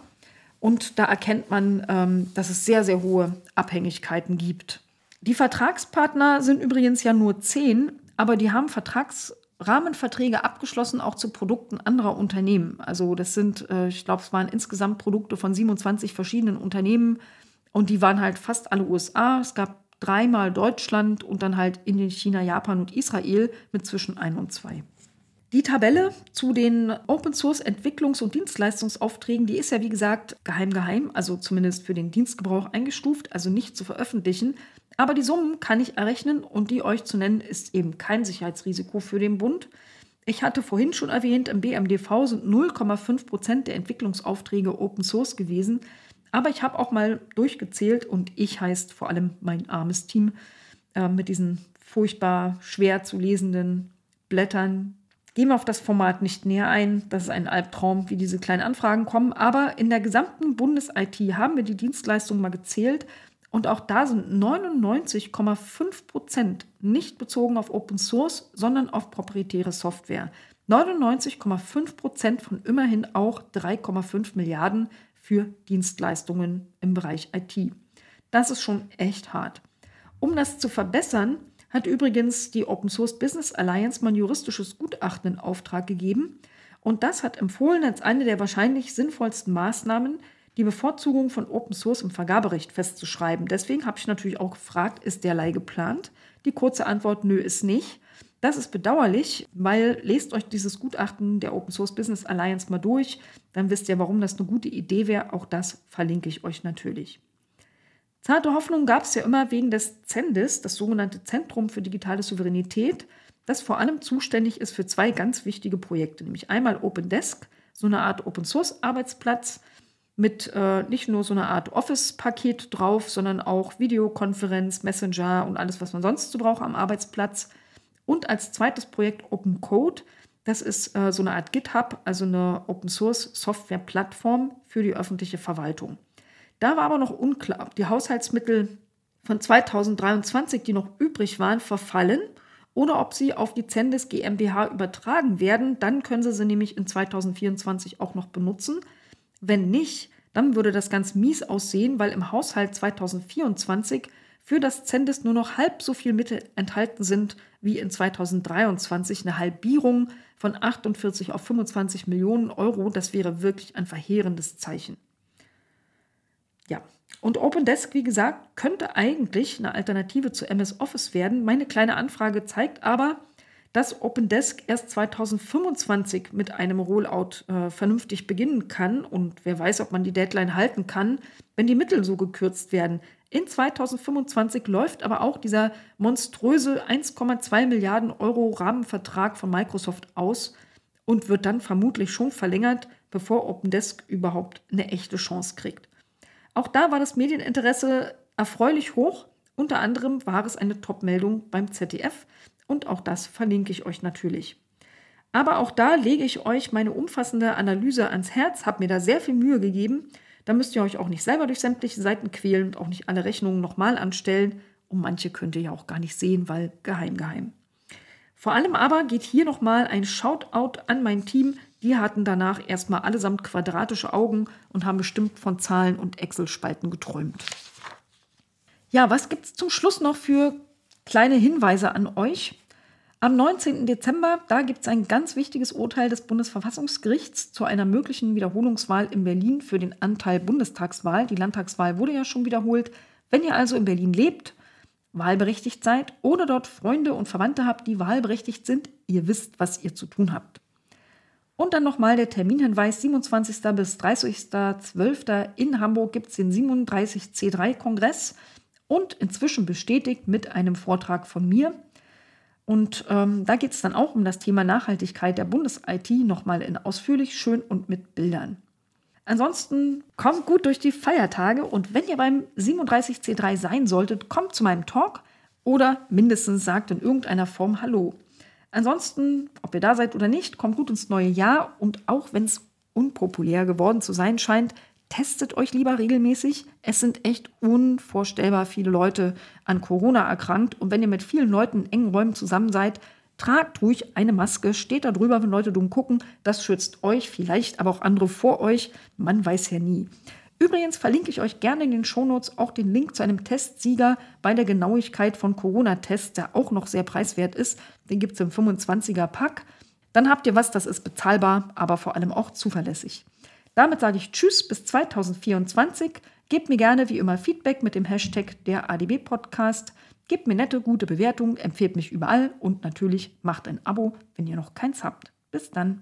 Und da erkennt man, dass es sehr, sehr hohe Abhängigkeiten gibt. Die Vertragspartner sind übrigens ja nur zehn, aber die haben Vertragsrahmenverträge abgeschlossen, auch zu Produkten anderer Unternehmen. Also das sind, ich glaube, es waren insgesamt Produkte von siebenundzwanzig verschiedenen Unternehmen und die waren halt fast alle U S A. Es gab dreimal Deutschland und dann halt Indien, China, Japan und Israel mit zwischen eins und zwei. Die Tabelle zu den Open-Source-Entwicklungs- und Dienstleistungsaufträgen, die ist ja wie gesagt geheim-geheim, also zumindest für den Dienstgebrauch eingestuft, also nicht zu veröffentlichen. Aber die Summen kann ich errechnen und die euch zu nennen, ist eben kein Sicherheitsrisiko für den Bund. Ich hatte vorhin schon erwähnt, im B M D V sind null Komma fünf Prozent der Entwicklungsaufträge Open-Source gewesen. Aber ich habe auch mal durchgezählt und ich heißt vor allem mein armes Team äh, mit diesen furchtbar schwer zu lesenden Blättern. Gehen wir auf das Format nicht näher ein. Das ist ein Albtraum, wie diese kleinen Anfragen kommen. Aber in der gesamten Bundes-I T haben wir die Dienstleistungen mal gezählt und auch da sind neunundneunzig Komma fünf Prozent nicht bezogen auf Open Source, sondern auf proprietäre Software. neunundneunzig Komma fünf Prozent von immerhin auch drei Komma fünf Milliarden für Dienstleistungen im Bereich I T. Das ist schon echt hart. Um das zu verbessern, hat übrigens die Open Source Business Alliance mal ein juristisches Gutachten in Auftrag gegeben. Und das hat empfohlen, als eine der wahrscheinlich sinnvollsten Maßnahmen, die Bevorzugung von Open Source im Vergaberecht festzuschreiben. Deswegen habe ich natürlich auch gefragt, ist derlei geplant? Die kurze Antwort, nö, ist nicht. Das ist bedauerlich, weil lest euch dieses Gutachten der Open Source Business Alliance mal durch, dann wisst ihr, warum das eine gute Idee wäre. Auch das verlinke ich euch natürlich. Zarte Hoffnung gab es ja immer wegen des ZenDiS, das sogenannte Zentrum für digitale Souveränität, das vor allem zuständig ist für zwei ganz wichtige Projekte, nämlich einmal OpenDesk, so eine Art Open Source Arbeitsplatz mit äh, nicht nur so einer Art Office-Paket drauf, sondern auch Videokonferenz, Messenger und alles, was man sonst so braucht am Arbeitsplatz. Und als zweites Projekt Open Code, das ist äh, so eine Art GitHub, also eine Open-Source-Software-Plattform für die öffentliche Verwaltung. Da war aber noch unklar, ob die Haushaltsmittel von zweitausenddreiundzwanzig, die noch übrig waren, verfallen oder ob sie auf die ZenDiS GmbH übertragen werden. Dann können sie sie nämlich in zweitausendvierundzwanzig auch noch benutzen. Wenn nicht, dann würde das ganz mies aussehen, weil im Haushalt zweitausendvierundzwanzig für das ZenDiS nur noch halb so viel Mittel enthalten sind wie in zweitausenddreiundzwanzig, eine Halbierung von achtundvierzig auf fünfundzwanzig Millionen Euro. Das wäre wirklich ein verheerendes Zeichen. Ja, und OpenDesk, wie gesagt, könnte eigentlich eine Alternative zu M S Office werden. Meine kleine Anfrage zeigt aber, dass OpenDesk erst zweitausendfünfundzwanzig mit einem Rollout äh, vernünftig beginnen kann. Und wer weiß, ob man die Deadline halten kann, wenn die Mittel so gekürzt werden. In zweitausendfünfundzwanzig läuft aber auch dieser monströse eins Komma zwei Milliarden Euro Rahmenvertrag von Microsoft aus und wird dann vermutlich schon verlängert, bevor OpenDesk überhaupt eine echte Chance kriegt. Auch da war das Medieninteresse erfreulich hoch. Unter anderem war es eine Top-Meldung beim Z D F. Und auch das verlinke ich euch natürlich. Aber auch da lege ich euch meine umfassende Analyse ans Herz, habe mir da sehr viel Mühe gegeben. Da müsst ihr euch auch nicht selber durch sämtliche Seiten quälen und auch nicht alle Rechnungen nochmal anstellen. Und manche könnt ihr ja auch gar nicht sehen, weil geheim, geheim. Vor allem aber geht hier nochmal ein Shoutout an mein Team. Die hatten danach erstmal allesamt quadratische Augen und haben bestimmt von Zahlen und Excel-Spalten geträumt. Ja, was gibt es zum Schluss noch für kleine Hinweise an euch? Am neunzehnten Dezember, da gibt es ein ganz wichtiges Urteil des Bundesverfassungsgerichts zu einer möglichen Wiederholungswahl in Berlin für den Anteil Bundestagswahl. Die Landtagswahl wurde ja schon wiederholt. Wenn ihr also in Berlin lebt, wahlberechtigt seid oder dort Freunde und Verwandte habt, die wahlberechtigt sind, ihr wisst, was ihr zu tun habt. Und dann nochmal der Terminhinweis, siebenundzwanzigsten bis dreißigsten zwölften in Hamburg gibt es den siebenunddreißig C drei Kongress und inzwischen bestätigt mit einem Vortrag von mir. Und ähm, da geht es dann auch um das Thema Nachhaltigkeit der Bundes-I T nochmal in ausführlich, schön und mit Bildern. Ansonsten kommt gut durch die Feiertage und wenn ihr beim siebenunddreißig C drei sein solltet, kommt zu meinem Talk oder mindestens sagt in irgendeiner Form Hallo. Ansonsten, ob ihr da seid oder nicht, kommt gut ins neue Jahr und auch wenn es unpopulär geworden zu sein scheint, testet euch lieber regelmäßig. Es sind echt unvorstellbar viele Leute an Corona erkrankt. Und wenn ihr mit vielen Leuten in engen Räumen zusammen seid, tragt ruhig eine Maske. Steht da drüber, wenn Leute dumm gucken. Das schützt euch, vielleicht aber auch andere vor euch. Man weiß ja nie. Übrigens verlinke ich euch gerne in den Shownotes auch den Link zu einem Testsieger bei der Genauigkeit von Corona-Tests, der auch noch sehr preiswert ist. Den gibt es im fünfundzwanziger Pack. Dann habt ihr was, das ist bezahlbar, aber vor allem auch zuverlässig. Damit sage ich Tschüss bis zweitausendvierundzwanzig. Gebt mir gerne wie immer Feedback mit dem Hashtag der A D B Podcast. Gebt mir nette, gute Bewertungen, empfehlt mich überall und natürlich macht ein Abo, wenn ihr noch keins habt. Bis dann.